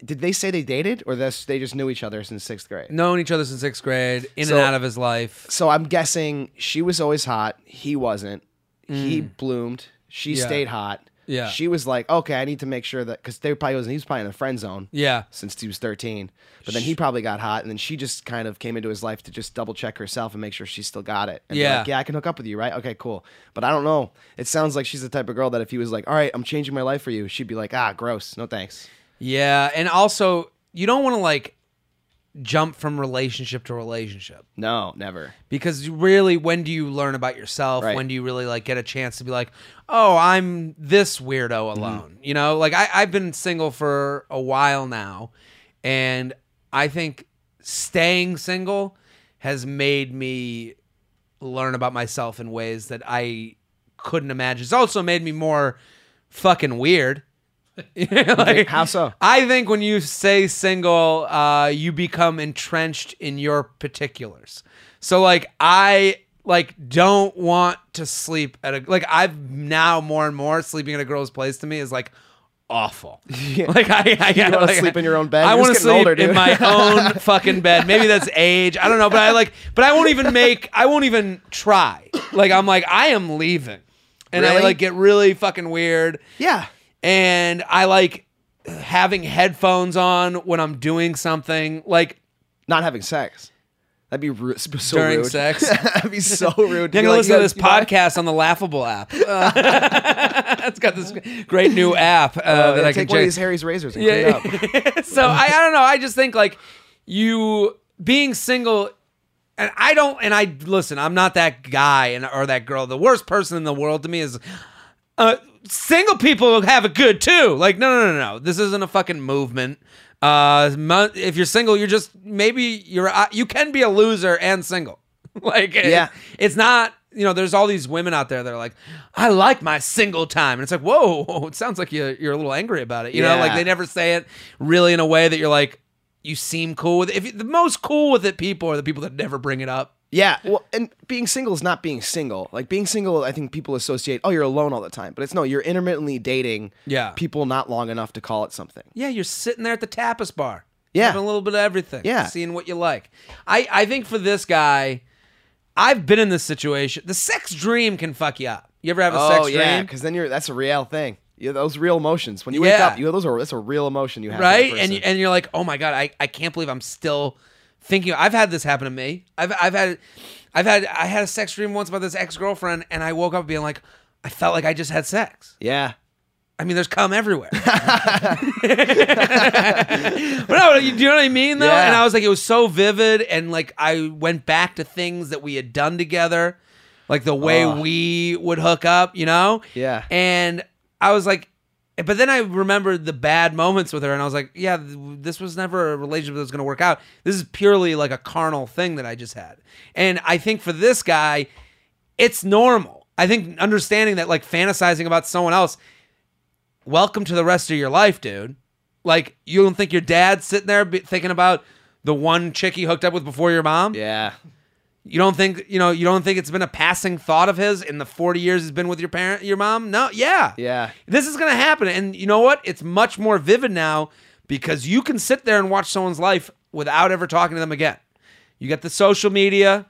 did they say they dated, or they just knew each other since 6th grade? Known each other since 6th grade, and out of his life. So I'm guessing she was always hot. He wasn't. He bloomed. She stayed hot. Yeah, she was like, okay, I need to make sure that, because he was probably in the friend zone. Yeah, since he was 13. But then he probably got hot, and then she just kind of came into his life to just double check herself and make sure she still got it. And yeah, like, yeah, I can hook up with you, right? Okay, cool. But I don't know. It sounds like she's the type of girl that if he was like, all right, I'm changing my life for you, she'd be like, ah, gross, no thanks. Yeah, and also you don't want to like jump from relationship to relationship. No, never. Because really, when do you learn about yourself? Right. When do you really like get a chance to be like, oh, I'm this weirdo alone? You know, like I've been single for a while now, and I think staying single has made me learn about myself in ways that I couldn't imagine. It's also made me more fucking weird. Like, how so? I think when you stay single, you become entrenched in your particulars. So like I like don't want to sleep at a, like I've now more and more, sleeping at a girl's place to me is like awful. Yeah. Like I want to like, sleep in your own bed. I want to sleep older, in my own fucking bed. Maybe that's age. I don't know, but I won't even make, I won't even try. Like I'm like, I am leaving. And really? I like get really fucking weird. Yeah. And I like having headphones on when I'm doing something, like not having sex. That'd be so during rude. Sex. That'd be so rude. You're gonna listen to this podcast on the Laughable app. It's got this great new app that I can take one of these Harry's razors and clean up. So I don't know. I just think like you being single. And I don't. And I listen. I'm not that guy or that girl. The worst person in the world to me is. Single people have it good too. Like, no. This isn't a fucking movement. If you're single, you're just, maybe you can be a loser and single. Like, yeah, it's not, you know, there's all these women out there that are like, I like my single time. And it's like, whoa, it sounds like you're a little angry about it. You know, like they never say it really in a way that you're like, you seem cool with it. If you, the most cool with it people are the people that never bring it up. Yeah, well, and being single is not being single. Like, being single, I think people associate, oh, you're alone all the time. But it's no, you're intermittently dating people not long enough to call it something. Yeah, you're sitting there at the tapas bar. Yeah. Having a little bit of everything. Yeah. Seeing what you like. I think for this guy, I've been in this situation. The sex dream can fuck you up. You ever have a sex dream? Oh, yeah, because then that's a real thing. You have those real emotions. When you wake up, that's a real emotion you have. Right? And you're like, oh, my God, I can't believe I'm still... thinking. I've had this happen to me. I had a sex dream once about this ex-girlfriend, and I woke up being like, I felt like I just had sex. Yeah. I mean, there's cum everywhere. But no, do you know what I mean, though? Yeah. And I was like, it was so vivid, and like I went back to things that we had done together, like the way we would hook up, you know? Yeah. And I was like, but then I remembered the bad moments with her, and I was like, yeah, this was never a relationship that was going to work out. This is purely like a carnal thing that I just had. And I think for this guy, it's normal. I think understanding that, like, fantasizing about someone else, welcome to the rest of your life, dude. Like, you don't think your dad's sitting there thinking about the one chick he hooked up with before your mom? Yeah. You don't think, you know, you don't think it's been a passing thought of his in the 40 years he's been with your mom? No. Yeah. Yeah. This is going to happen. And you know what? It's much more vivid now because you can sit there and watch someone's life without ever talking to them again. You get the social media.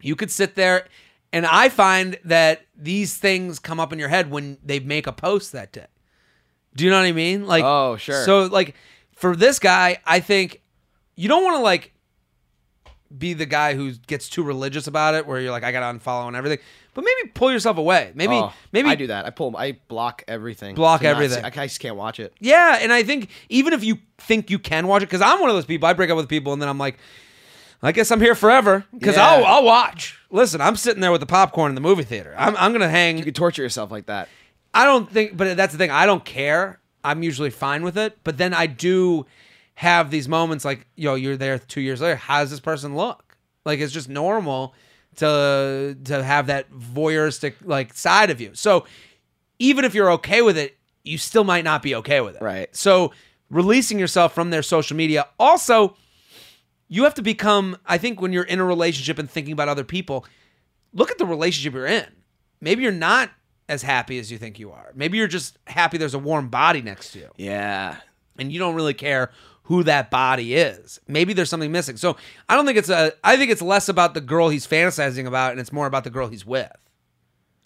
You could sit there. And I find that these things come up in your head when they make a post that day. Do you know what I mean? Like, oh, sure. So like for this guy, I think you don't want to like be the guy who gets too religious about it, where you're like, I gotta unfollow and everything. But maybe pull yourself away. Maybe I do that. I block everything. Block everything. I just can't watch it. Yeah, and I think even if you think you can watch it, because I'm one of those people. I break up with people, and then I'm like, I guess I'm here forever. Because I'll watch. Listen, I'm sitting there with the popcorn in the movie theater. I'm gonna hang. You could torture yourself like that. I don't think, but that's the thing. I don't care. I'm usually fine with it. But then I do have these moments like, yo, you're there 2 years later. How does this person look? Like, it's just normal to have that voyeuristic like side of you. So even if you're okay with it, you still might not be okay with it. Right. So releasing yourself from their social media. Also, you have to become, I think when you're in a relationship and thinking about other people, look at the relationship you're in. Maybe you're not as happy as you think you are. Maybe you're just happy there's a warm body next to you. Yeah. And you don't really care who that body is. Maybe there's something missing. So I don't think it's I think it's less about the girl he's fantasizing about and it's more about the girl he's with.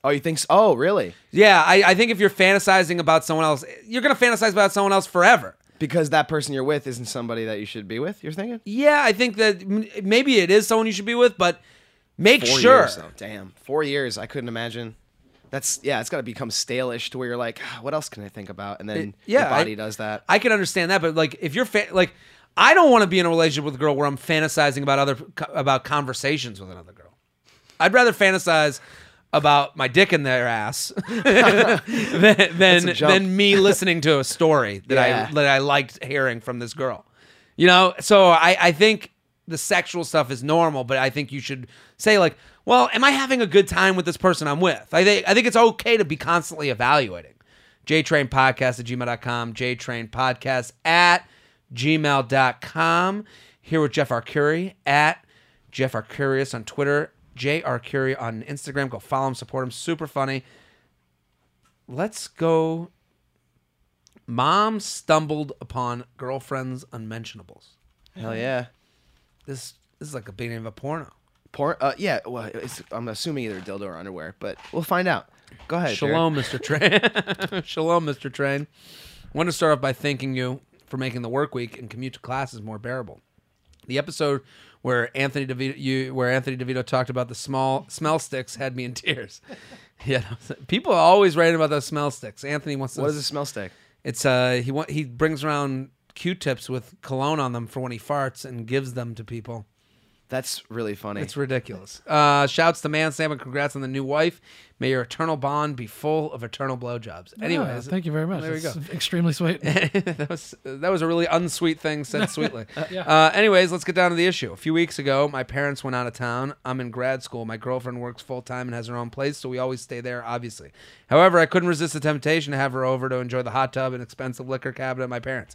Oh, you think so? Oh, really? Yeah, I think if you're fantasizing about someone else, you're going to fantasize about someone else forever. Because that person you're with isn't somebody that you should be with, you're thinking? Yeah, I think that maybe it is someone you should be with, but make sure. 4 years, though. Damn, 4 years, I couldn't imagine. That's, yeah, it's got to become stale-ish to where you're like, what else can I think about? And then your body does that. I can understand that, but like if you're I don't want to be in a relationship with a girl where I'm fantasizing about conversations with another girl. I'd rather fantasize about my dick in their ass than me listening to a story that I liked hearing from this girl. You know, so I think the sexual stuff is normal, but I think you should say like, well, am I having a good time with this person I'm with? I think it's okay to be constantly evaluating. JTrainPodcast@gmail.com, JTrainPodcast@gmail.com. Here with Jeff Arcuri at Jeff Arcurius on Twitter, J Arcuri on Instagram. Go follow him, support him. Super funny. Let's go. Mom stumbled upon girlfriend's unmentionables. Hell yeah. This is like the beginning of a porno. Yeah, well, I'm assuming either dildo or underwear, but we'll find out. Go ahead. Shalom, Jared. Mr. Train. Shalom, Mr. Train. I want to start off by thanking you for making the work week and commute to classes more bearable. The episode where Anthony DeVito talked about the small smell sticks had me in tears. Yeah, people are always writing about those smell sticks. Anthony wants. What is a smell stick? It's he brings around Q-tips with cologne on them for when he farts and gives them to people. That's really funny. It's ridiculous. Shouts to Man Sam and congrats on the new wife. May your eternal bond be full of eternal blowjobs. Anyways, thank you very much. There we go. Extremely sweet. that was a really unsweet thing said sweetly. Anyways, let's get down to the issue. A few weeks ago, my parents went out of town. I'm in grad school. My girlfriend works full time and has her own place, so we always stay there, obviously. However, I couldn't resist the temptation to have her over to enjoy the hot tub and expensive liquor cabinet at my parents'.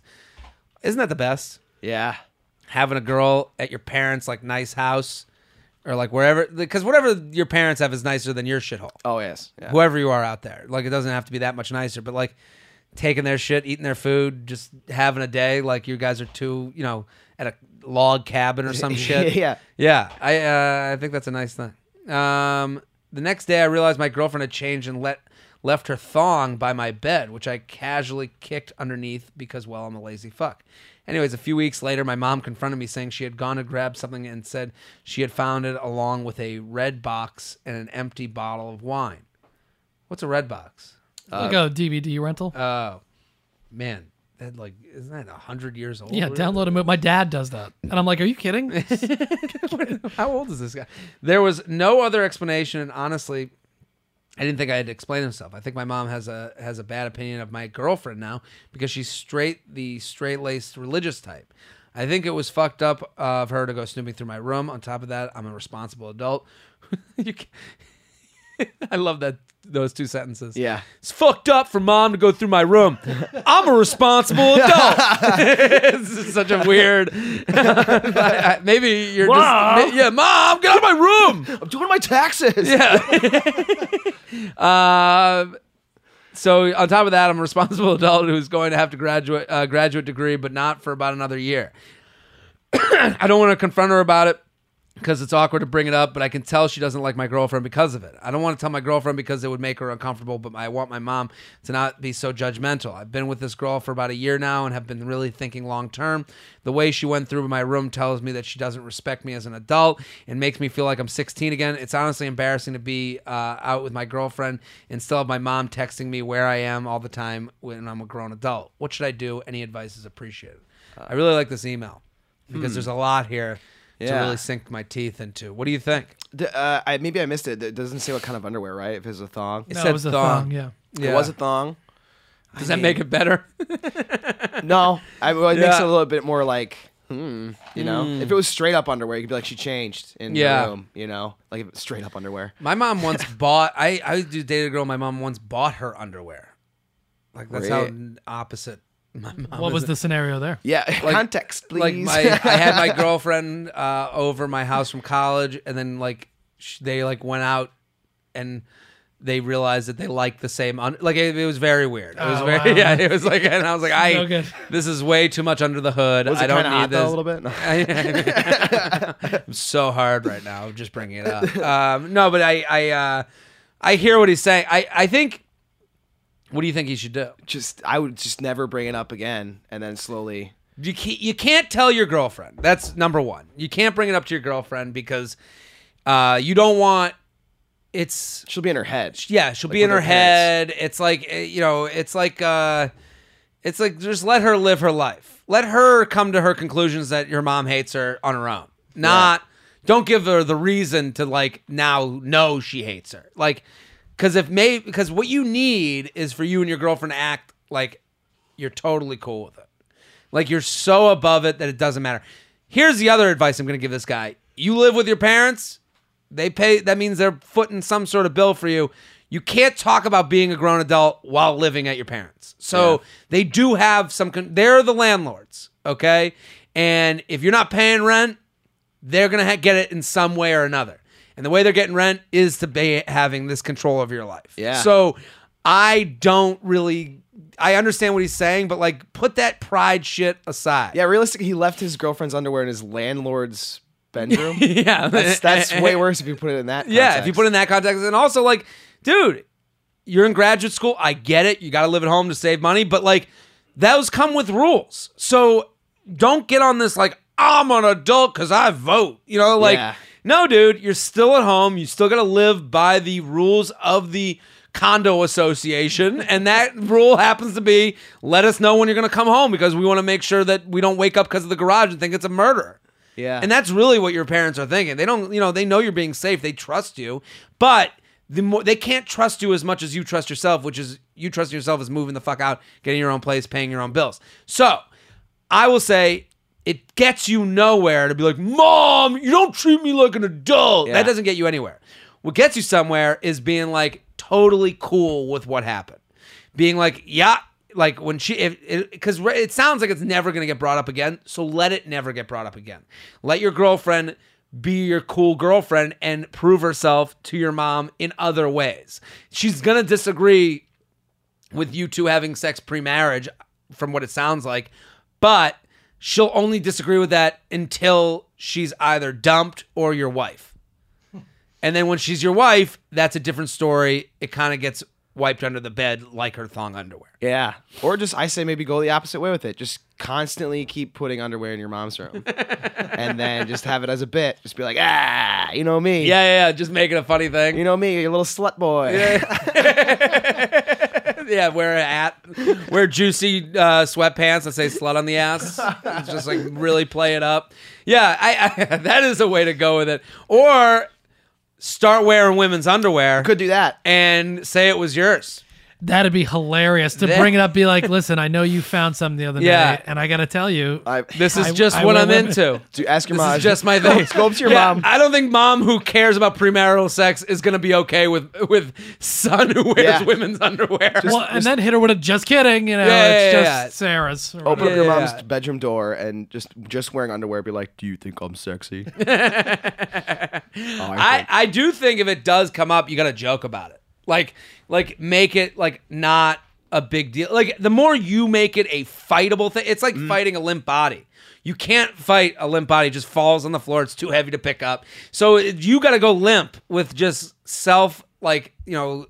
Isn't that the best? Yeah. Having a girl at your parents' like nice house or like wherever, because whatever your parents have is nicer than your shithole. Oh, yes. Yeah. Whoever you are out there. Like, it doesn't have to be that much nicer, but like taking their shit, eating their food, just having a day like you guys are two, you know, at a log cabin or some shit. Yeah. Yeah. I think that's a nice thing. The next day I realized my girlfriend had changed and left her thong by my bed, which I casually kicked underneath because, well, I'm a lazy fuck. Anyways, a few weeks later, my mom confronted me saying she had gone to grab something and said she had found it along with a red box and an empty bottle of wine. What's a red box? Like a DVD rental. Oh, man. That, like, isn't that 100 years old? Yeah, download a movie. My dad does that. And I'm like, are you kidding? How old is this guy? There was no other explanation, and honestly, I didn't think I had to explain myself. I think my mom has a bad opinion of my girlfriend now because she's the straight-laced religious type. I think it was fucked up of her to go snooping through my room. On top of that, I'm a responsible adult. I love that those two sentences. Yeah. It's fucked up for mom to go through my room. I'm a responsible adult. It's such a weird... maybe you're mom. Just... Yeah, mom, get out of my room. I'm doing my taxes. Yeah. So on top of that, I'm a responsible adult who's going to have to graduate graduate degree, but not for about another year. I don't want to confront her about it, because it's awkward to bring it up, but I can tell she doesn't like my girlfriend because of it. I don't want to tell my girlfriend because it would make her uncomfortable, but I want my mom to not be so judgmental. I've been with this girl for about a year now and have been really thinking long term. The way she went through my room tells me that she doesn't respect me as an adult and makes me feel like I'm 16 again. It's honestly embarrassing to be out with my girlfriend and still have my mom texting me where I am all the time when I'm a grown adult. What should I do? Any advice is appreciated. I really like this email because there's a lot here. Yeah. To really sink my teeth into. What do you think? Maybe I missed it. It doesn't say what kind of underwear, right? If it's a thong. No, it was a thong, yeah. It was a thong. Does that make it better? No. It makes it a little bit more like, you know? If it was straight up underwear, you could be like, she changed in the room, you know? Like, if it was straight up underwear. My mom once bought, I dated a girl, my mom once bought her underwear. Like, that's how opposite. What was the scenario there? Yeah, like, context, please. Like I had my girlfriend over my house from college, and then like they like went out, and they realized that they liked the same. It was very weird. It was very It was like, and I was like, this is way too much under the hood. I don't need this. A little bit. No. I'm so hard right now. Just bringing it up. No, but I hear what he's saying. I think. What do you think he should do? I would just never bring it up again, and then slowly. You can't tell your girlfriend. That's number one. You can't bring it up to your girlfriend because you don't want. She'll be in her head. Yeah, she'll be in her head. It's like just let her live her life. Let her come to her conclusions that your mom hates her on her own. Don't give her the reason to like now know she hates her. Like. Because what you need is for you and your girlfriend to act like you're totally cool with it. Like you're so above it that it doesn't matter. Here's the other advice I'm going to give this guy. You live with your parents. They pay. That means they're footing some sort of bill for you. You can't talk about being a grown adult while living at your parents. So they do have some... They're the landlords, okay? And if you're not paying rent, they're going to get it in some way or another. And the way they're getting rent is to be having this control of your life. Yeah. So I understand what he's saying, but like put that pride shit aside. Yeah, realistically, he left his girlfriend's underwear in his landlord's bedroom. Yeah. That's way worse if you put it in that context. Yeah, if you put it in that context. And also like, dude, you're in graduate school. I get it. You got to live at home to save money. But like those come with rules. So don't get on this like, I'm an adult because I vote. You know, like... Yeah. No, dude, you're still at home. You still got to live by the rules of the condo association. And that rule happens to be, let us know when you're going to come home because we want to make sure that we don't wake up because of the garage and think it's a murder. Yeah. And that's really what your parents are thinking. They don't, you know, they know you're being safe. They trust you, but the more, they can't trust you as much as you trust yourself, which is you trust yourself as moving the fuck out, getting your own place, paying your own bills. So I will say it gets you nowhere to be like, Mom, you don't treat me like an adult. Yeah. That doesn't get you anywhere. What gets you somewhere is being like totally cool with what happened. Being like, yeah, like when she, because it sounds like it's never going to get brought up again. So let it never get brought up again. Let your girlfriend be your cool girlfriend and prove herself to your mom in other ways. She's going to disagree with you two having sex pre-marriage from what it sounds like, but she'll only disagree with that until she's either dumped or your wife. And then when she's your wife, that's a different story. It kind of gets wiped under the bed like her thong underwear. Yeah. Or just, I say maybe go the opposite way with it. Just constantly keep putting underwear in your mom's room. And then just have it as a bit. Just be like, ah, you know me. Yeah, yeah, yeah. Just make it a funny thing. You know me, your little slut boy. Yeah, yeah, wear a hat. Wear juicy sweatpants that say slut on the ass. It's just like really play it up. Yeah, I that is a way to go with it. Or start wearing women's underwear. Could do that. And say it was yours. That'd be hilarious to bring it up, be like, listen, I know you found something the other night, and I got to tell you. This is just what I'm into. To ask your mom. This is just my thing. Go up to your mom. I don't think mom who cares about premarital sex is going to be okay with son who wears women's underwear. Just then hit her with a just kidding. You know, it's just Sarah's. Open up your mom's bedroom door and just wearing underwear, be like, do you think I'm sexy? I do think if it does come up, you got to joke about it. Like make it like not a big deal. Like the more you make it a fightable thing, it's like fighting a limp body. You can't fight a limp body. It just falls on the floor. It's too heavy to pick up. So you got to go limp with just self, like, you know,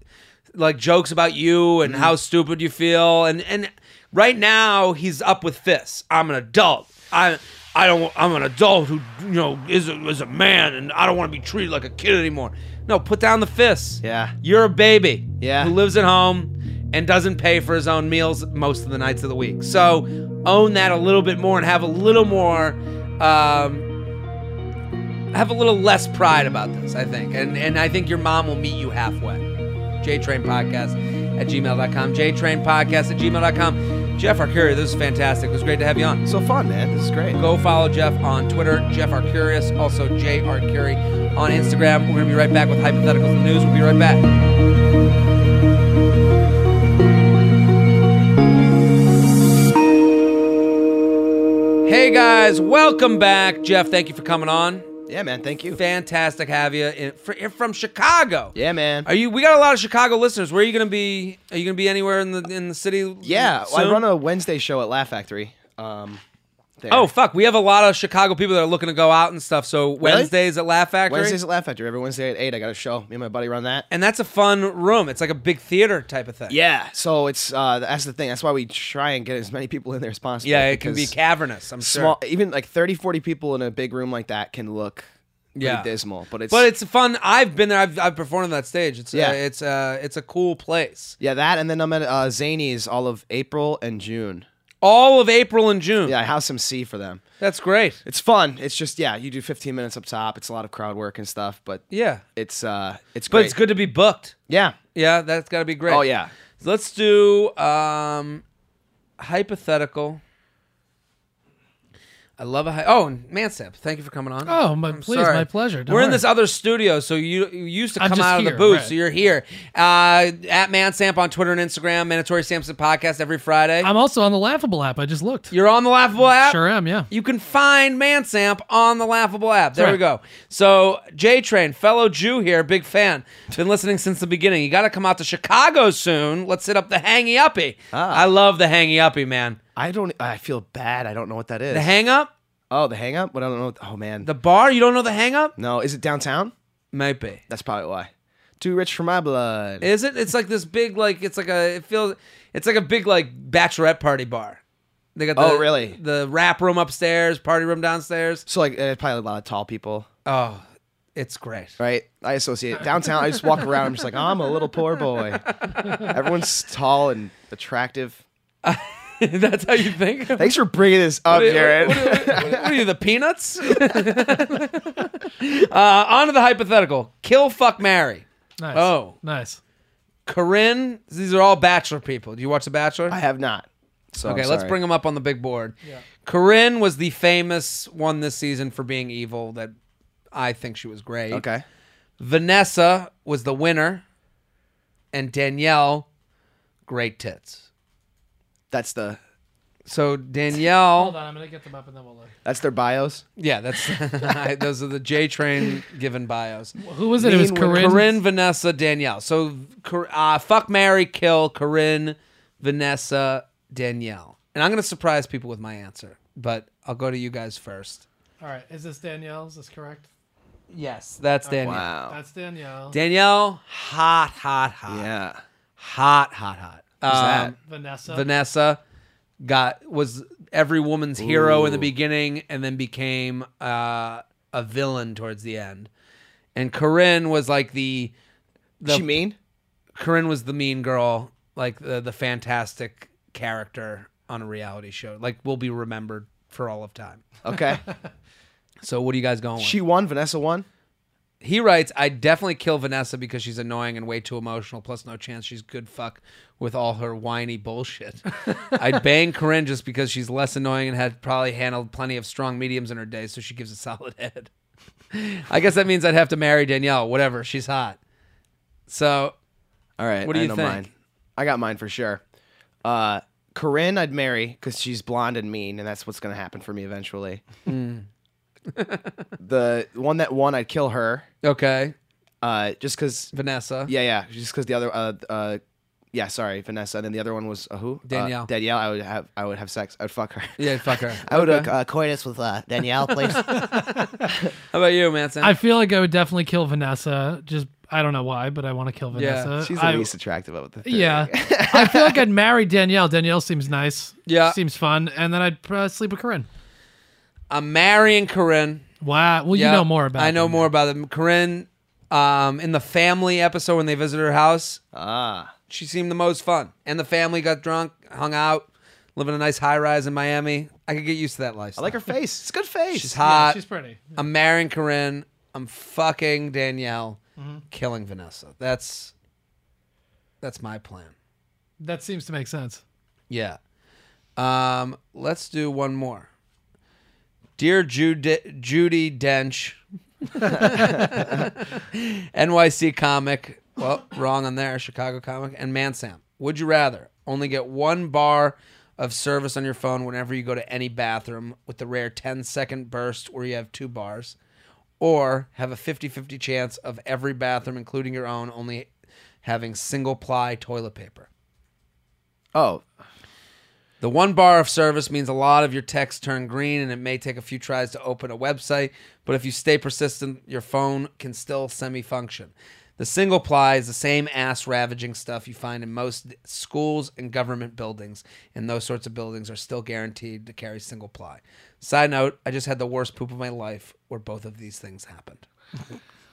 like jokes about you and how stupid you feel. And right now he's up with fists. I'm an adult. I'm an adult who, you know, is a man, and I don't want to be treated like a kid anymore. No, put down the fists. Yeah. You're a baby. Yeah. Who lives at home and doesn't pay for his own meals most of the nights of the week. So own that a little bit more and have a little more, have a little less pride about this, I think. And I think your mom will meet you halfway. JTrainPodcast@gmail.com. JTrainPodcast@gmail.com. Jeff Arcuri, this is fantastic. It was great to have you on. So fun, man. This is great. Go follow Jeff on Twitter, Jeff Arcurius, also J Arcuri on Instagram. We're going to be right back with Hypotheticals and News. We'll be right back. Hey, guys. Welcome back. Jeff, thank you for coming on. Yeah, man. Thank you. Fantastic have you. You're from Chicago. Yeah, man. We got a lot of Chicago listeners. Where are you going to be? Are you going to be anywhere in the city? Yeah, soon? I run a Wednesday show at Laugh Factory. There. Oh, fuck. We have a lot of Chicago people that are looking to go out and stuff. So Wednesdays at Laugh Factory? Wednesdays at Laugh Factory. Every Wednesday at 8, I got a show. Me and my buddy run that. And that's a fun room. It's like a big theater type of thing. Yeah. So it's that's the thing. That's why we try and get as many people in there as possible. Yeah, it can be cavernous, I'm sure. Even like 30, 40 people in a big room like that can look dismal. But it's fun. I've been there. I've performed on that stage. It's a cool place. Yeah, that. And then I'm at Zany's all of April and June. All of April and June. Yeah, I house MC for them. That's great. It's fun. It's just, yeah, you do 15 minutes up top. It's a lot of crowd work and stuff, but yeah, it's great. But it's good to be booked. Yeah. Yeah, that's got to be great. Oh, yeah. Let's do hypothetical. I love a and Mansep, thank you for coming on. Oh, my pleasure. Don't worry. In this other studio, so you used to come out of the booth, right. So you're here. At Mansep on Twitter and Instagram, Mandatory Samson Podcast every Friday. I'm also on the Laughable app. I just looked. You're on the Laughable app? Sure am, yeah. You can find Mansep on the Laughable app. There we go. So, JTrain, fellow Jew here, big fan. Been listening since the beginning. You got to come out to Chicago soon. Let's hit up the Hangy Uppy. Ah. I love the Hangy Uppy, man. I feel bad. I don't know what that is. The Hang Up? Oh, the Hang Up? But I don't know. Oh, man. The bar? You don't know the Hang Up? No. Is it downtown? Maybe. That's probably why. Too rich for my blood. Is it? It's like this big, like, it's like a big, like, bachelorette party bar. They got the, really? The rap room upstairs, party room downstairs. So, like, probably a lot of tall people. Oh, it's great. Right? I associate downtown. I just walk around. I'm just like, I'm a little poor boy. Everyone's tall and attractive. That's how you think? Thanks for bringing this up, Jared. What are you, the Peanuts? On to the hypothetical. Kill, fuck, marry. Nice. Oh. Nice. Corinne, these are all Bachelor people. Do you watch The Bachelor? I have not. So okay, let's bring them up on the big board. Yeah. Corinne was the famous one this season for being evil. That I think she was great. Okay. Vanessa was the winner. And Danielle, great tits. That's the... So Danielle... Hold on, I'm going to get them up and then we'll look. That's their bios? Yeah, that's those are the JTrain given bios. Who was it? It was Corinne? Corinne, Vanessa, Danielle. So fuck, marry, kill, Corinne, Vanessa, Danielle. And I'm going to surprise people with my answer, but I'll go to you guys first. All right, is this Danielle? Is this correct? Yes, that's Danielle. Wow. That's Danielle. Danielle, hot, hot, hot. Yeah. Hot, hot, hot. Who's that? Vanessa. Vanessa was every woman's hero in the beginning and then became a villain towards the end. And Corinne was like the she mean? Corinne was the mean girl, like the fantastic character on a reality show. Like, will be remembered for all of time. Okay. So what are you guys going with? She won. Vanessa won. He writes, I'd definitely kill Vanessa because she's annoying and way too emotional, plus no chance she's good fuck with all her whiny bullshit. I'd bang Corinne just because she's less annoying and had probably handled plenty of strong mediums in her day, so she gives a solid head. I guess that means I'd have to marry Danielle. Whatever. She's hot. So all right, what do you think? Mine. I got mine for sure. Corinne I'd marry because she's blonde and mean, and that's what's going to happen for me eventually. The one that won, I'd kill her. Okay. Just because Vanessa. Yeah, yeah. Just because the other. Yeah, sorry, Vanessa. And then the other one was who? Danielle. Danielle. I would have sex. I'd fuck her. Yeah, I'd fuck her. I would coitus with Danielle, please. How about you, Manson? I feel like I would definitely kill Vanessa. Just I don't know why, but I want to kill Vanessa. Yeah, she's the least attractive of the three. Yeah. I feel like I'd marry Danielle. Danielle seems nice. Yeah, seems fun. And then I'd sleep with Corinne. I'm marrying Corinne. Wow. Well, yep. You know more about it. I know more about it. Corinne, in the family episode when they visit her house, she seemed the most fun. And the family got drunk, hung out, living a nice high-rise in Miami. I could get used to that lifestyle. I like her face. It's a good face. She's hot. Yeah, she's pretty. Yeah. I'm marrying Corinne. I'm fucking Danielle. Killing Vanessa. That's my plan. That seems to make sense. Yeah. Let's do one more. Dear Judy Dench, NYC comic, well, wrong on there, Chicago comic, and Mansam, would you rather only get one bar of service on your phone whenever you go to any bathroom with the rare 10-second burst where you have two bars, or have a 50-50 chance of every bathroom, including your own, only having single-ply toilet paper? Oh, the one bar of service means a lot of your texts turn green and it may take a few tries to open a website, but if you stay persistent, your phone can still semi-function. The single ply is the same ass-ravaging stuff you find in most schools and government buildings, and those sorts of buildings are still guaranteed to carry single ply. Side note, I just had the worst poop of my life where both of these things happened.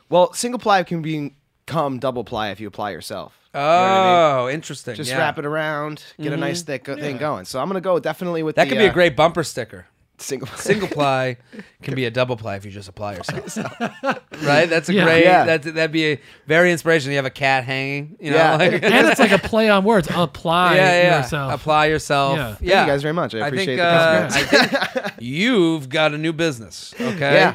Well, single ply can become double ply if you apply yourself. Oh, you know what I mean? Interesting. Just wrap it around, get a nice thick thing going. So I'm going to go definitely with that. That could be a great bumper sticker. Single ply can be a double ply if you just apply yourself. Right? That's a great, that'd be very inspirational. You have a cat hanging, you know? Yeah. Like, and it's like a play on words. Apply yourself. Apply yourself. Yeah. Thank you guys very much. I appreciate the I think you've got a new business, okay? Yeah.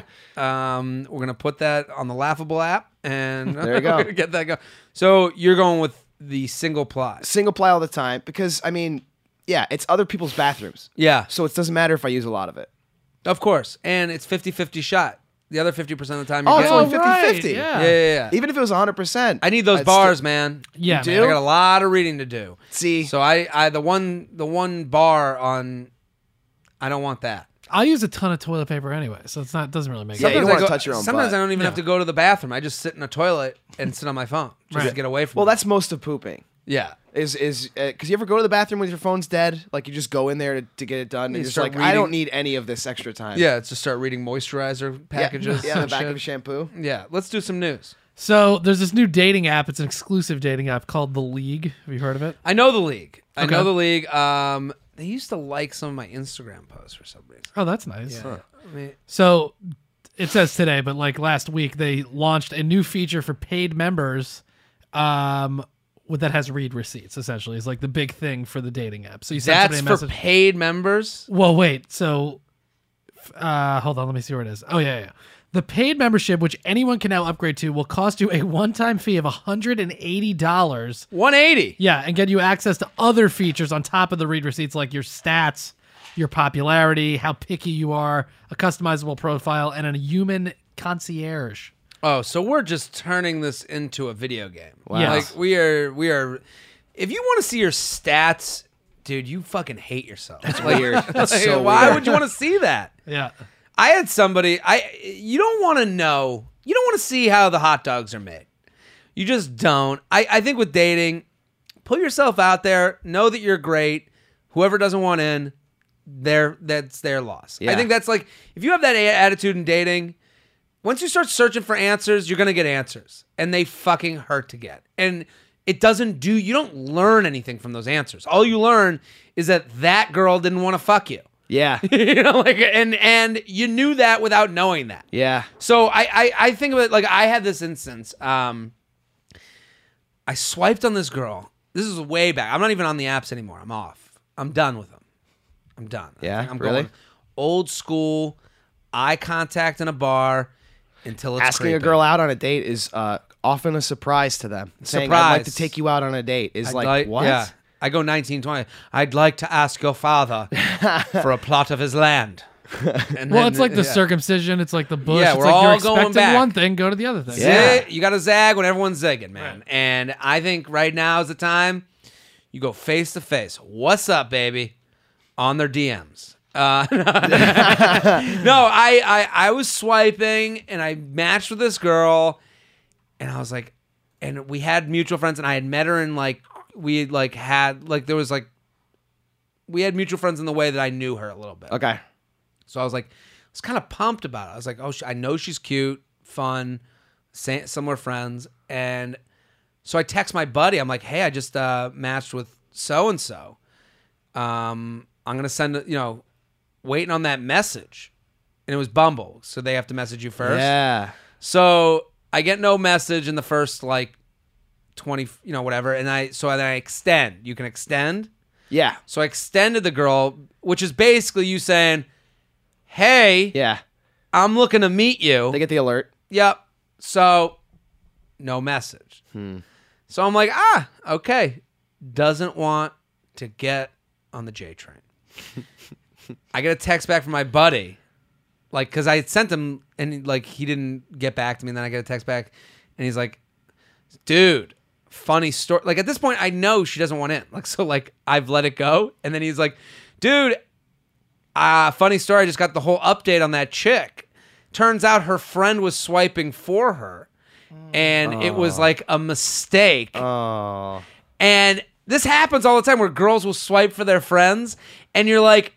We're going to put that on the Laughable app. And there you go. Get that going. So you're going with the single ply. Single ply all the time because, I mean, yeah, it's other people's bathrooms. Yeah. So it doesn't matter if I use a lot of it. Of course. And it's 50-50 shot. The other 50% of the time you're getting... Oh, it's only 50-50. Yeah. Yeah. Even if it was 100%. I need those bars, man. Yeah, you do? Man. I got a lot of reading to do. See? So I the one bar on... I don't want that. I use a ton of toilet paper anyway, so it's not doesn't really make sense. Yeah, you don't want to touch your own sometimes butt. I don't even have to go to the bathroom. I just sit in a toilet and sit on my phone just to get away from it. Well, that's most of pooping. Yeah. Because you ever go to the bathroom with your phone's dead? Like, you just go in there to get it done, and you're just like, reading. I don't need any of this extra time. Yeah, it's just start reading moisturizer packages. Yeah, on the back of shampoo. Yeah, let's do some news. So there's this new dating app. It's an exclusive dating app called The League. Have you heard of it? I know The League. Okay. I know The League. They used to like some of my Instagram posts for some reason. Oh, that's nice. Yeah. Huh. I mean, so it says today, but like last week, they launched a new feature for paid members that has read receipts, essentially. It's like the big thing for the dating app. So you send somebody a message. That's for paid members? Well, wait. So hold on. Let me see where it is. Oh, yeah, yeah. The paid membership, which anyone can now upgrade to, will cost you a one-time fee of $180. $180? Yeah, and get you access to other features on top of the read receipts, like your stats, your popularity, how picky you are, a customizable profile, and a human concierge. Oh, so we're just turning this into a video game. Wow. Yes. Like, we are. If you want to see your stats, dude, you fucking hate yourself. That's weird. That's so weird. Why would you want to see that? Yeah. I had somebody, you don't want to know, you don't want to see how the hot dogs are made. You just don't. I think with dating, put yourself out there, know that you're great. Whoever doesn't want in, that's their loss. Yeah. I think that's like, if you have that attitude in dating, once you start searching for answers, you're going to get answers. And they fucking hurt to get. And it doesn't you don't learn anything from those answers. All you learn is that girl didn't want to fuck you. Yeah. You know, like, and you knew that without knowing that. Yeah. So I think of it like I had this instance. I swiped on this girl. This is way back. I'm not even on the apps anymore. I'm off. I'm done with them. I'm done. Yeah. I'm really? Going old school, eye contact in a bar until it's asking creepy. A girl out on a date is often a surprise to them. Saying, surprise. I'd like to take you out on a date is like what? Yeah. I go 1920. I'd like to ask your father for a plot of his land. And well, it's like the circumcision. It's like the bush. Yeah, we're it's all like you're going back. One thing, go to the other thing. Yeah. You got to zag when everyone's zagging, man. Right. And I think right now is the time you go face to face. What's up, baby? On their DMs. No, I was swiping and I matched with this girl, and I was like, and we had mutual friends, and I had met her in like. We like had like there was like we had mutual friends in the way that I knew her a little bit. Okay, so I was like, I was kind of pumped about it. I was like, oh, I know she's cute, fun, similar friends, and so I text my buddy. I'm like, hey, I just matched with so and so. I'm gonna send waiting on that message, and it was Bumble, so they have to message you first. Yeah. So I get no message in the first like. 20, whatever. And then I extend. You can extend. Yeah. So I extended the girl, which is basically you saying, hey, yeah, I'm looking to meet you. They get the alert. Yep. So no message. So I'm like, okay. Doesn't want to get on the J train. I get a text back from my buddy. Like, cause I sent him and like, he didn't get back to me. And then I get a text back and he's like, dude, funny story. Like at this point, I know she doesn't want in. Like so, like I've let it go. And then he's like, "Dude, funny story. I just got the whole update on that chick. Turns out her friend was swiping for her, and it was like a mistake. And this happens all the time where girls will swipe for their friends, and you're like,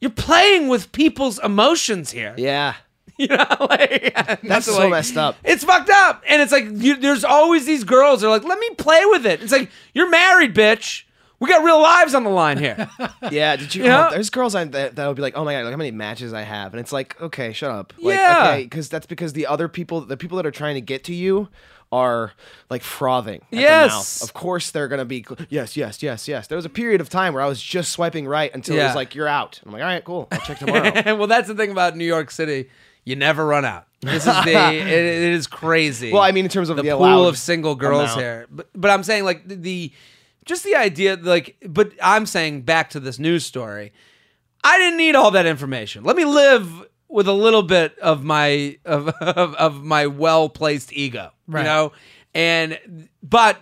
you're playing with people's emotions here. Yeah." That's so like, messed up. It's fucked up. And it's like, there's always these girls that are like, let me play with it. It's like, you're married, bitch. We got real lives on the line here. Yeah, did you know? There's girls that'll be like, oh my God, look how many matches I have. And it's like, okay, shut up. Like, yeah. Okay, because the other people, the people that are trying to get to you are like frothing at the mouth. Of course they're going to be, yes. There was a period of time where I was just swiping right until it was like, you're out. I'm like, all right, cool. I'll check tomorrow. Well, that's the thing about New York City. You never run out. This is it is crazy. Well, I mean, in terms of the pool of single girls here, but I'm saying like just the idea like. But I'm saying back to this news story. I didn't need all that information. Let me live with a little bit of my of my well placed ego, right. But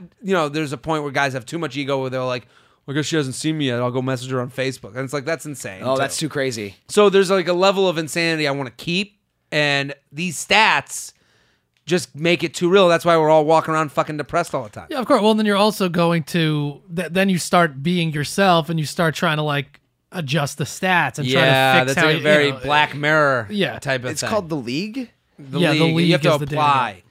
there's a point where guys have too much ego where they're like. I guess she hasn't seen me yet. I'll go message her on Facebook. And it's like, that's insane. Oh, that's too crazy. So there's like a level of insanity I want to keep. And these stats just make it too real. That's why we're all walking around fucking depressed all the time. Yeah, of course. Well, then you're also going to, then you start being yourself and you start trying to like adjust the stats and try to fix how you. Yeah, that's a very Black Mirror type of thing. It's called The League? The League. You have to apply.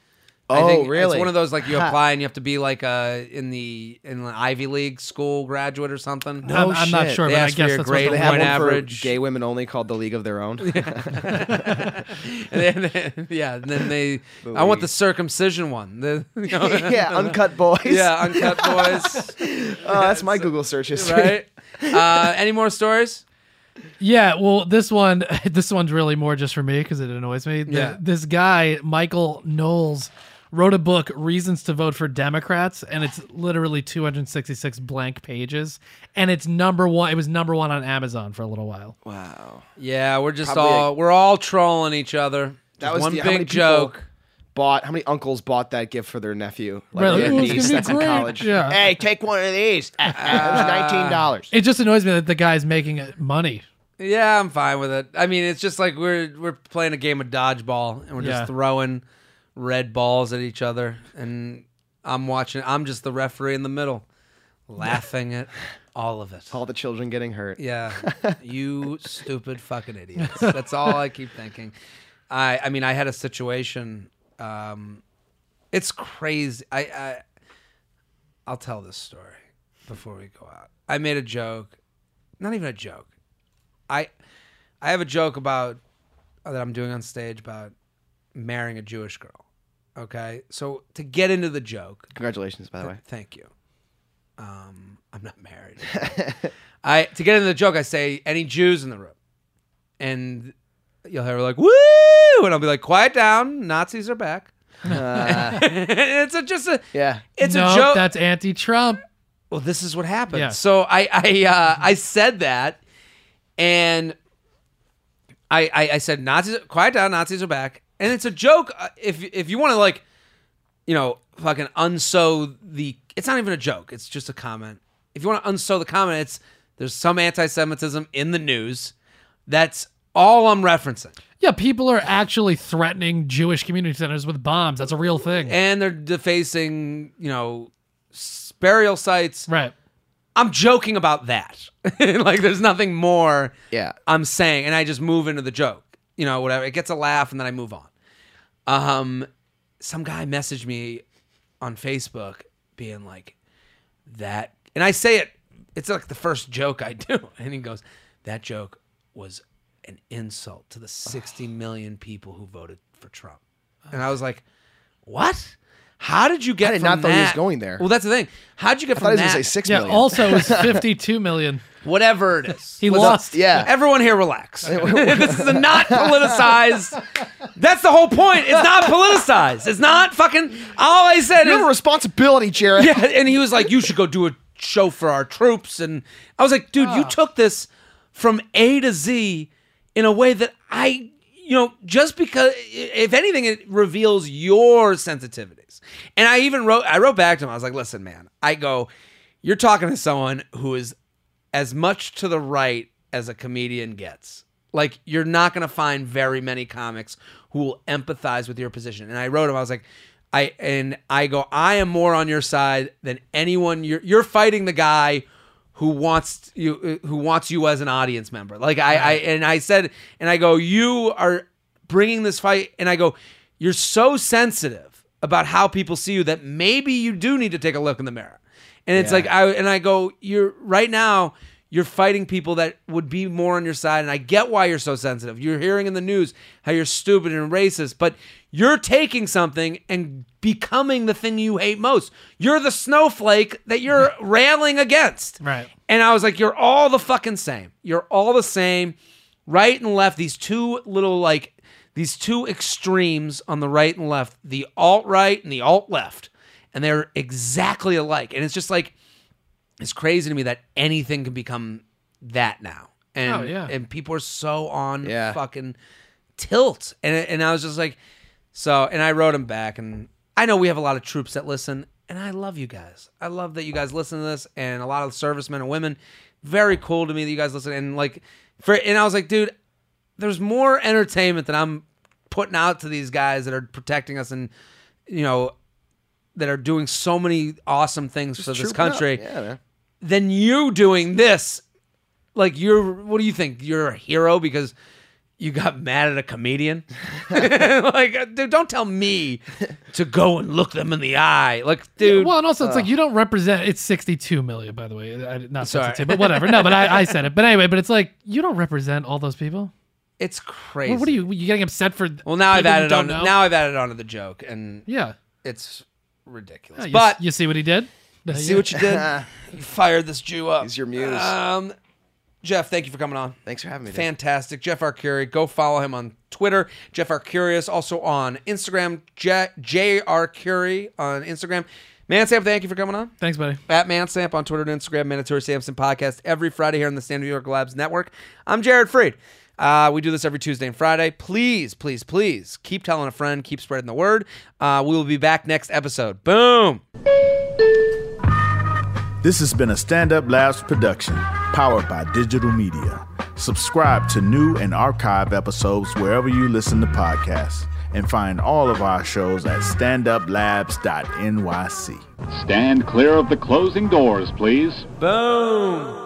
Oh, I think really? It's one of those like you apply and you have to be like in the Ivy League school graduate or something. No, I'm not sure. They but ask I guess for your that's grade what they have one average. For gay women only called the League of Their Own. Yeah, and then, yeah, and then they. The I want the circumcision one. The, you know, yeah, Uncut Boys. Yeah, Uncut Boys. Oh, that's my Google search history. Right. Any more stories? Yeah, well, this one's really more just for me because it annoys me. Yeah. This guy, Michael Knowles, wrote a book, Reasons to Vote for Democrats, and it's literally 266 blank pages, and it's #1. It was #1 on Amazon for a little while. Wow. Yeah, we're just probably we're all trolling each other. That was one big joke. How many uncles bought that gift for their nephew? Like, really? Yeah, niece that's in college. Yeah. Hey, take one of these. $19. It just annoys me that the guy's making money. Yeah, I'm fine with it. I mean, it's just like we're playing a game of dodgeball and we're just throwing red balls at each other. And I'm watching. I'm just the referee in the middle, laughing at all of it. All the children getting hurt. Yeah, you stupid fucking idiots. That's all I keep thinking. I mean, I had a situation. It's crazy. I'll tell this story before we go out. I made a joke, not even a joke. I have a joke about that I'm doing on stage about marrying a Jewish girl. Okay, so to get into the joke, congratulations, by the way. Thank you. I'm not married. To get into the joke, I say any Jews in the room, and you'll hear like woo. And I'll be like, quiet down. Nazis are back. It's a joke. That's anti-Trump. Well, this is what happened. Yeah. So I said that, and I said Nazis, quiet down. Nazis are back, and it's a joke. If you want to like, you know, fucking unsew the. It's not even a joke. It's just a comment. If you want to unsew the comment, there's some anti-Semitism in the news. That's all I'm referencing. Yeah, people are actually threatening Jewish community centers with bombs. That's a real thing. And they're defacing, you know, burial sites. Right. I'm joking about that. Like, there's nothing more I'm saying. And I just move into the joke. You know, whatever. It gets a laugh, and then I move on. Some guy messaged me on Facebook being like, that. And I say it. It's like the first joke I do. And he goes, that joke was an insult to the 60 million people who voted for Trump. And I was like, what? How did you get from that? I did not thought he was going there. Well, that's the thing. How did you get from that? I thought he was going to say 6 million. Yeah, also it was 52 million. Whatever it is. He lost. Yeah. Everyone here relax. This is a not politicized. That's the whole point. It's not politicized. It's not fucking. All I said is. You have a responsibility, Jared. Yeah, and he was like, you should go do a show for our troops. And I was like, dude, you took this from A to Z in a way that I, you know, just because, if anything, it reveals your sensitivities. And I wrote back to him. I was like, listen, man, I go, you're talking to someone who is as much to the right as a comedian gets. Like, you're not going to find very many comics who will empathize with your position. And I wrote him, I was like, I am more on your side than anyone. You're fighting the guy who wants you as an audience member. Like I said, you are bringing this fight, and I go, you're so sensitive about how people see you that maybe you do need to take a look in the mirror. And it's like, I go, you're right now, you're fighting people that would be more on your side, and I get why you're so sensitive. You're hearing in the news how you're stupid and racist, but you're taking something and becoming the thing you hate most. You're the snowflake that you're railing against. Right. And I was like, you're all the fucking same. You're all the same. Right and left, these two extremes on the right and left, the alt-right and the alt-left, and they're exactly alike. And it's just like, it's crazy to me that anything can become that now. And and people are so on fucking tilt. And I was just like, so, and I wrote him back, and I know we have a lot of troops that listen, and I love you guys. I love that you guys listen to this, and a lot of servicemen and women, very cool to me that you guys listen. And like, and I was like, dude, there's more entertainment that I'm putting out to these guys that are protecting us and, you know, that are doing so many awesome things for this country. Yeah, than you doing this. Like, what do you think? You're a hero because You got mad at a comedian? Like, dude, don't tell me to go and look them in the eye. Like, dude. Yeah, well, and also, it's like you don't represent. It's 62 million, by the way. Not 62, but whatever. No, but I said it. But anyway, but it's like you don't represent all those people. It's crazy. Well, what are you getting upset for? Well, now I've added on. Now I've added on to the joke, and yeah, it's ridiculous. Yeah, but you see what he did. See what you did. You fired this Jew up. He's your muse. Jeff, thank you for coming on. Thanks for having me. Fantastic. Dude. Jeff Arcuri. Go follow him on Twitter. Jeff Arcurius also on Instagram. JRcuri on Instagram. Mansamp, thank you for coming on. Thanks, buddy. At Mansamp on Twitter and Instagram. Mandatory Samson Podcast every Friday here on the Stand Up Labs Network. I'm Jared Fried. We do this every Tuesday and Friday. Please, please, please keep telling a friend. Keep spreading the word. We will be back next episode. Boom. This has been a Stand Up Labs production, powered by digital media. Subscribe to new and archive episodes wherever you listen to podcasts, and find all of our shows at standuplabs.nyc. Stand clear of the closing doors, please. Boom.